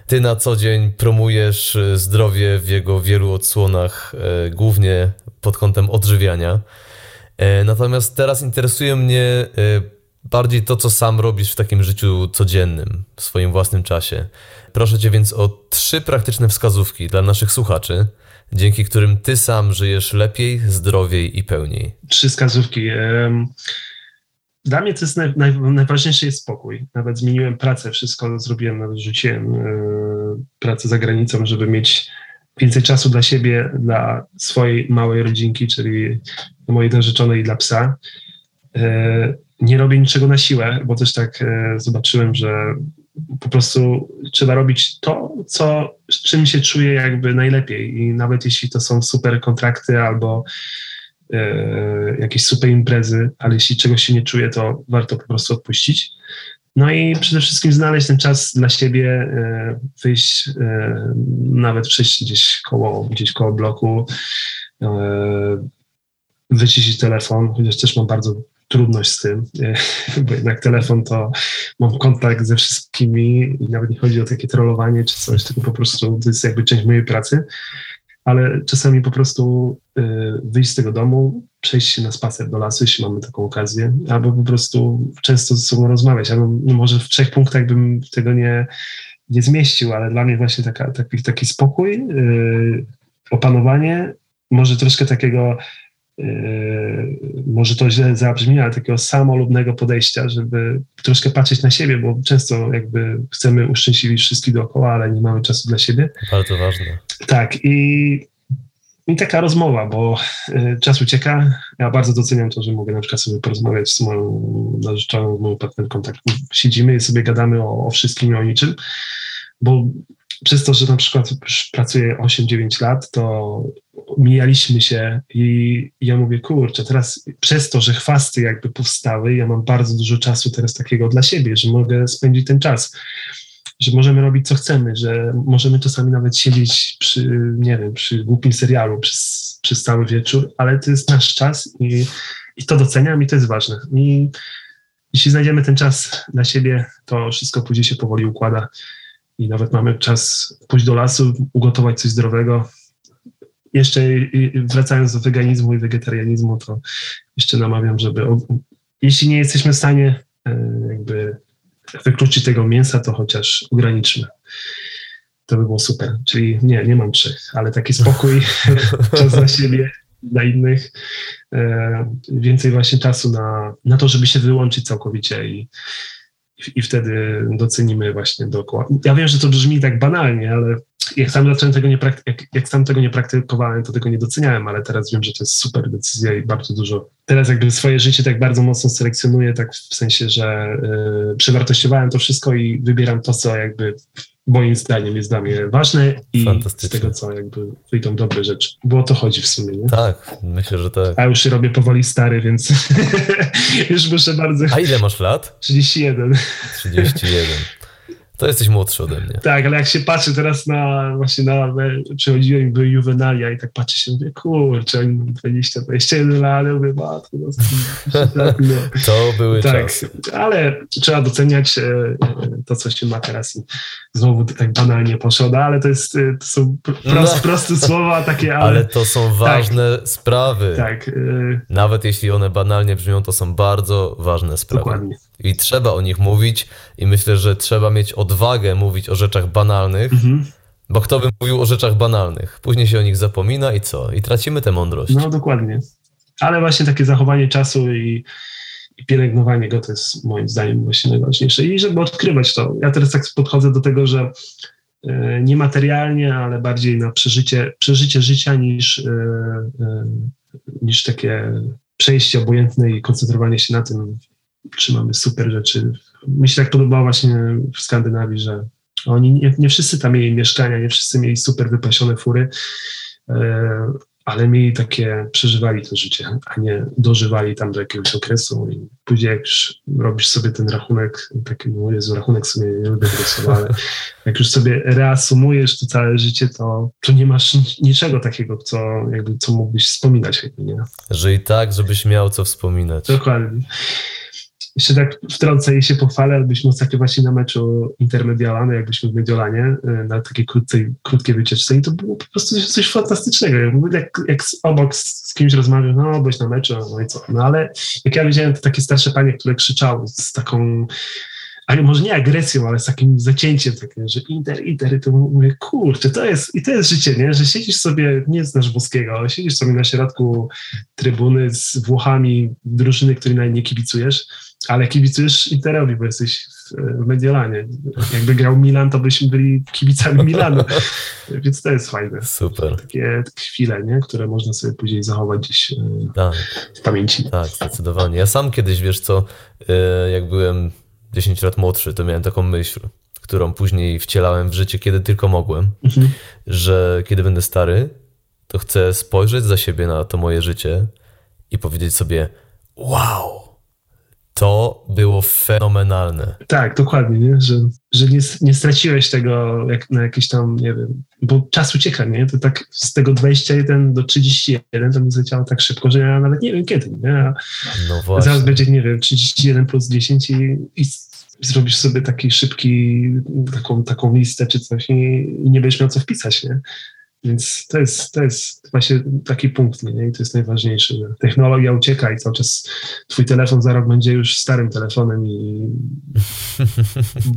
Ty na co dzień promujesz zdrowie w jego wielu odsłonach, głównie pod kątem odżywiania. Natomiast teraz interesuje mnie bardziej to, co sam robisz w takim życiu codziennym, w swoim własnym czasie. Proszę cię więc o trzy praktyczne wskazówki dla naszych słuchaczy, dzięki którym ty sam żyjesz lepiej, zdrowiej i pełniej. Trzy wskazówki. Dla mnie to jest naj, naj, najważniejszy jest spokój. Nawet zmieniłem pracę, wszystko zrobiłem, nawet rzuciłem pracę za granicą, żeby mieć więcej czasu dla siebie, dla swojej małej rodzinki, czyli mojej narzeczonej i dla psa. Nie robię niczego na siłę, bo też tak zobaczyłem, że po prostu trzeba robić to, co, z czym się czuję jakby najlepiej. I nawet jeśli to są super kontrakty albo yy, jakieś super imprezy, ale jeśli czegoś się nie czuję, to warto po prostu odpuścić. No i przede wszystkim znaleźć ten czas dla siebie, yy, wyjść, yy, nawet przejść gdzieś koło, gdzieś koło bloku, yy, wyciszyć telefon, chociaż też mam bardzo trudność z tym, bo jednak telefon to mam kontakt ze wszystkimi i nawet nie chodzi o takie trollowanie czy coś, tylko po prostu to jest jakby część mojej pracy, ale czasami po prostu wyjść z tego domu, przejść się na spacer do lasu, jeśli mamy taką okazję, albo po prostu często ze sobą rozmawiać, albo może w trzech punktach bym tego nie, nie zmieścił, ale dla mnie właśnie taka, taki, taki spokój, opanowanie, może troszkę takiego Yy, może to źle zabrzmi, ale takiego samolubnego podejścia, żeby troszkę patrzeć na siebie, bo często jakby chcemy uszczęśliwić wszystkich dookoła, ale nie mamy czasu dla siebie. Bardzo ważne. Tak i, i taka rozmowa, bo yy, czas ucieka. Ja bardzo doceniam to, że mogę na przykład sobie porozmawiać z moją narzeczoną, z moją partnerką. Tak siedzimy i sobie gadamy o, o wszystkim i o niczym, bo przez to, że na przykład już pracuję osiem dziewięć lat, to mijaliśmy się i ja mówię, kurczę, teraz przez to, że chwasty jakby powstały, ja mam bardzo dużo czasu teraz takiego dla siebie, że mogę spędzić ten czas, że możemy robić co chcemy, że możemy czasami nawet siedzieć przy, nie wiem, przy głupim serialu przez, przez cały wieczór, ale to jest nasz czas i, i to doceniam i to jest ważne. I jeśli znajdziemy ten czas dla siebie, to wszystko później się powoli układa. I nawet mamy czas pójść do lasu, ugotować coś zdrowego. Jeszcze wracając do weganizmu i wegetarianizmu, to jeszcze namawiam, żeby od... jeśli nie jesteśmy w stanie jakby wykluczyć tego mięsa, to chociaż ograniczmy. To by było super. Czyli nie, nie mam trzech, ale taki spokój, czas dla siebie, dla innych. Więcej właśnie czasu na, na to, żeby się wyłączyć całkowicie i I wtedy docenimy właśnie dookoła. Ja wiem, że to brzmi tak banalnie, ale jak sam, tego nie prakty- jak, jak sam tego nie praktykowałem, to tego nie doceniałem, ale teraz wiem, że to jest super decyzja i bardzo dużo. Teraz jakby swoje życie tak bardzo mocno selekcjonuję, tak w sensie, że yy, przewartościowałem to wszystko i wybieram to, co jakby moim zdaniem jest dla mnie ważne i z tego, co jakby wyjdą dobre rzeczy. Bo o to chodzi w sumie, nie? Tak, myślę, że tak. A już się robię powoli stary, więc już muszę bardzo... A ile masz lat? trzydzieści jeden. trzydzieści jeden. To jesteś młodszy ode mnie. Tak, ale jak się patrzy teraz na, właśnie na, przychodziłem i były juwenalia i tak patrzę się, mówię, kurczę, dwadzieścia, dwadzieścia jeden lat, mówię, matko, no, to były tak, czasy. Ale trzeba doceniać to, co się ma teraz i znowu tak banalnie poszło, ale to, jest, to są prost, no. proste słowa takie, ale... ale to są ważne tak, sprawy. Tak. Nawet jeśli one banalnie brzmią, to są bardzo ważne sprawy. Dokładnie. I trzeba o nich mówić i myślę, że trzeba mieć odwagę mówić o rzeczach banalnych, mm-hmm. bo kto by mówił o rzeczach banalnych? Później się o nich zapomina i co? I tracimy tę mądrość. No dokładnie. Ale właśnie takie zachowanie czasu i, i pielęgnowanie go to jest moim zdaniem właśnie najważniejsze. I żeby odkrywać to. Ja teraz tak podchodzę do tego, że niematerialnie, ale bardziej na przeżycie, przeżycie życia niż, niż takie przejście obojętne i koncentrowanie się na tym, czy mamy super rzeczy. Mi się tak podobało właśnie w Skandynawii, że oni nie, nie wszyscy tam mieli mieszkania, nie wszyscy mieli super wypasione fury, ale mieli takie, przeżywali to życie, a nie dożywali tam do jakiegoś okresu i później jak już robisz sobie ten rachunek, taki, no Jezu, rachunek sobie nie lubię rysować, ale jak już sobie reasumujesz to całe życie, to, to nie masz niczego takiego, co, jakby, co mógłbyś wspominać. Jakby, nie? Żyj tak, żebyś miał co wspominać. Dokładnie. Jeszcze tak wtrącę i się pochwalę, byliśmy ostatnio właśnie na meczu Intermedialanu, jakbyśmy w Mediolanie, na takiej krótkiej, krótkiej wycieczce i to było po prostu coś fantastycznego. Jak, jak obok z, z kimś rozmawiam, no byłeś na meczu, no i co. No ale jak ja widziałem, to takie starsze panie, które krzyczały z taką, ale może nie agresją, ale z takim zacięciem, takim, że Inter, Inter, i to mówię, kurczę, to jest, i to jest życie, nie? Że siedzisz sobie, nie znasz włoskiego, ale siedzisz sobie na środku trybuny z Włochami drużyny, której nawet nie kibicujesz, ale kibicujesz Interowi, bo jesteś w Mediolanie. Jakby grał Milan, to byśmy byli kibicami Milanu. Więc to jest fajne. Super. Takie chwile, nie? Które można sobie później zachować gdzieś tak. w pamięci. Tak, zdecydowanie. Ja sam kiedyś, wiesz co, jak byłem dziesięć lat młodszy, to miałem taką myśl, którą później wcielałem w życie, kiedy tylko mogłem, mhm. że kiedy będę stary, to chcę spojrzeć za siebie na to moje życie i powiedzieć sobie wow, to było fenomenalne. Tak, dokładnie, nie? Że, że nie, nie straciłeś tego jak na jakiś tam, nie wiem, bo czas ucieka, nie? To tak z tego dwudziestu jeden do trzydziestu jeden to mi zleciało tak szybko, że ja nawet nie wiem kiedy, nie? No właśnie. Zaraz będzie, nie wiem, trzydzieści jeden plus dziesięć i, i zrobisz sobie taki szybki, taką, taką listę czy coś i, i nie będziesz miał co wpisać, nie? Więc to jest, to jest właśnie taki punkt, nie? I to jest najważniejsze, że technologia ucieka i cały czas twój telefon za rok będzie już starym telefonem i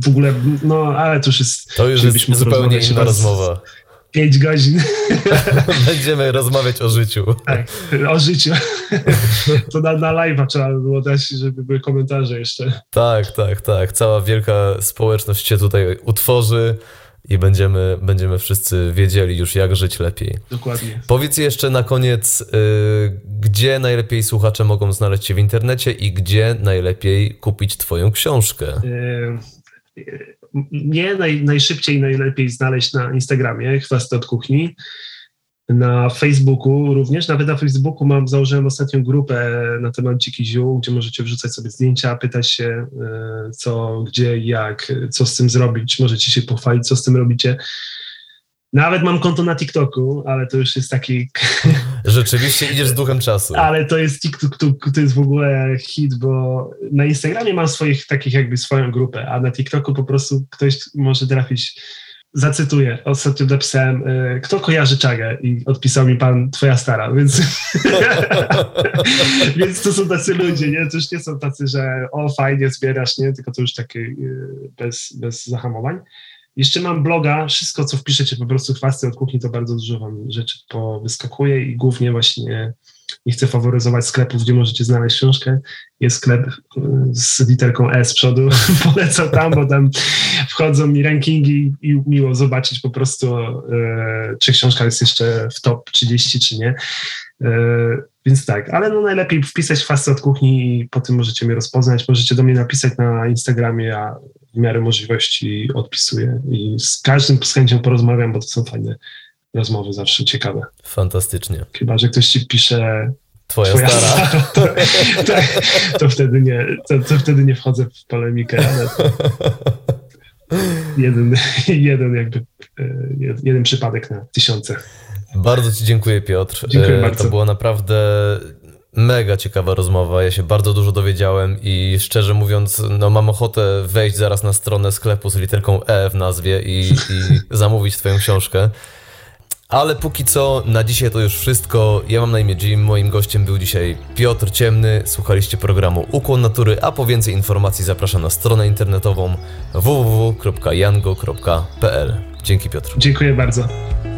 w ogóle, no ale to już jest... To już jest zupełnie inna rozmowa. Pięć godzin. Będziemy rozmawiać o życiu. Tak, o życiu. To na, na live'a trzeba by było dać, żeby były komentarze jeszcze. Tak, tak, tak. Cała wielka społeczność się tutaj utworzy. I będziemy, będziemy wszyscy wiedzieli już, jak żyć lepiej. Dokładnie. Powiedz jeszcze na koniec, yy, gdzie najlepiej słuchacze mogą znaleźć się w internecie i gdzie najlepiej kupić twoją książkę? Yy, mnie naj, najszybciej i najlepiej znaleźć na Instagramie, Chwasty od kuchni. Na Facebooku również, nawet na Facebooku mam, założyłem ostatnią grupę na temat dzikich ziół, gdzie możecie wrzucać sobie zdjęcia, pytać się co, gdzie, jak, co z tym zrobić, możecie się pochwalić, co z tym robicie. Nawet mam konto na TikToku, ale to już jest taki... Rzeczywiście idziesz z duchem czasu. Ale to jest TikTok, to jest w ogóle hit, bo na Instagramie mam swoich takich jakby swoją grupę, a na TikToku po prostu ktoś może trafić... Zacytuję, ostatnio napisałem, kto kojarzy Czagę i odpisał mi pan, twoja stara, więc, więc to są tacy ludzie, nie? To już nie są tacy, że o fajnie zbierasz, nie? Tylko to już takie bez, bez zahamowań. Jeszcze mam bloga, wszystko co wpiszecie po prostu Chwasty od kuchni, to bardzo dużo wam rzeczy powyskakuje i głównie właśnie nie chcę faworyzować sklepów, gdzie możecie znaleźć książkę. Jest sklep z literką E z przodu, polecam tam, bo tam wchodzą mi rankingi i miło zobaczyć po prostu, e, czy książka jest jeszcze w top trzydzieści, czy nie. E, więc tak, ale no najlepiej wpisać Chwasty od kuchni i po tym możecie mnie rozpoznać, możecie do mnie napisać na Instagramie, a w miarę możliwości odpisuję i z każdym z chęcią porozmawiam, bo to są fajne rozmowy zawsze ciekawe. Fantastycznie. Chyba, że ktoś ci pisze twoja, twoja stara, stara to, to, to, wtedy nie, to, to wtedy nie wchodzę w polemikę, ale jeden, jeden jakby jeden przypadek na tysiące. Bardzo ci dziękuję, Piotr. Dziękuję bardzo. To była naprawdę mega ciekawa rozmowa. Ja się bardzo dużo dowiedziałem i szczerze mówiąc, no mam ochotę wejść zaraz na stronę sklepu z literką E w nazwie i, i zamówić twoją książkę. Ale póki co, na dzisiaj to już wszystko. Ja mam na imię Jim, moim gościem był dzisiaj Piotr Ciemny. Słuchaliście programu Ukłon Natury, a po więcej informacji zapraszam na stronę internetową w w w kropka yango kropka p l. Dzięki, Piotr. Dziękuję bardzo.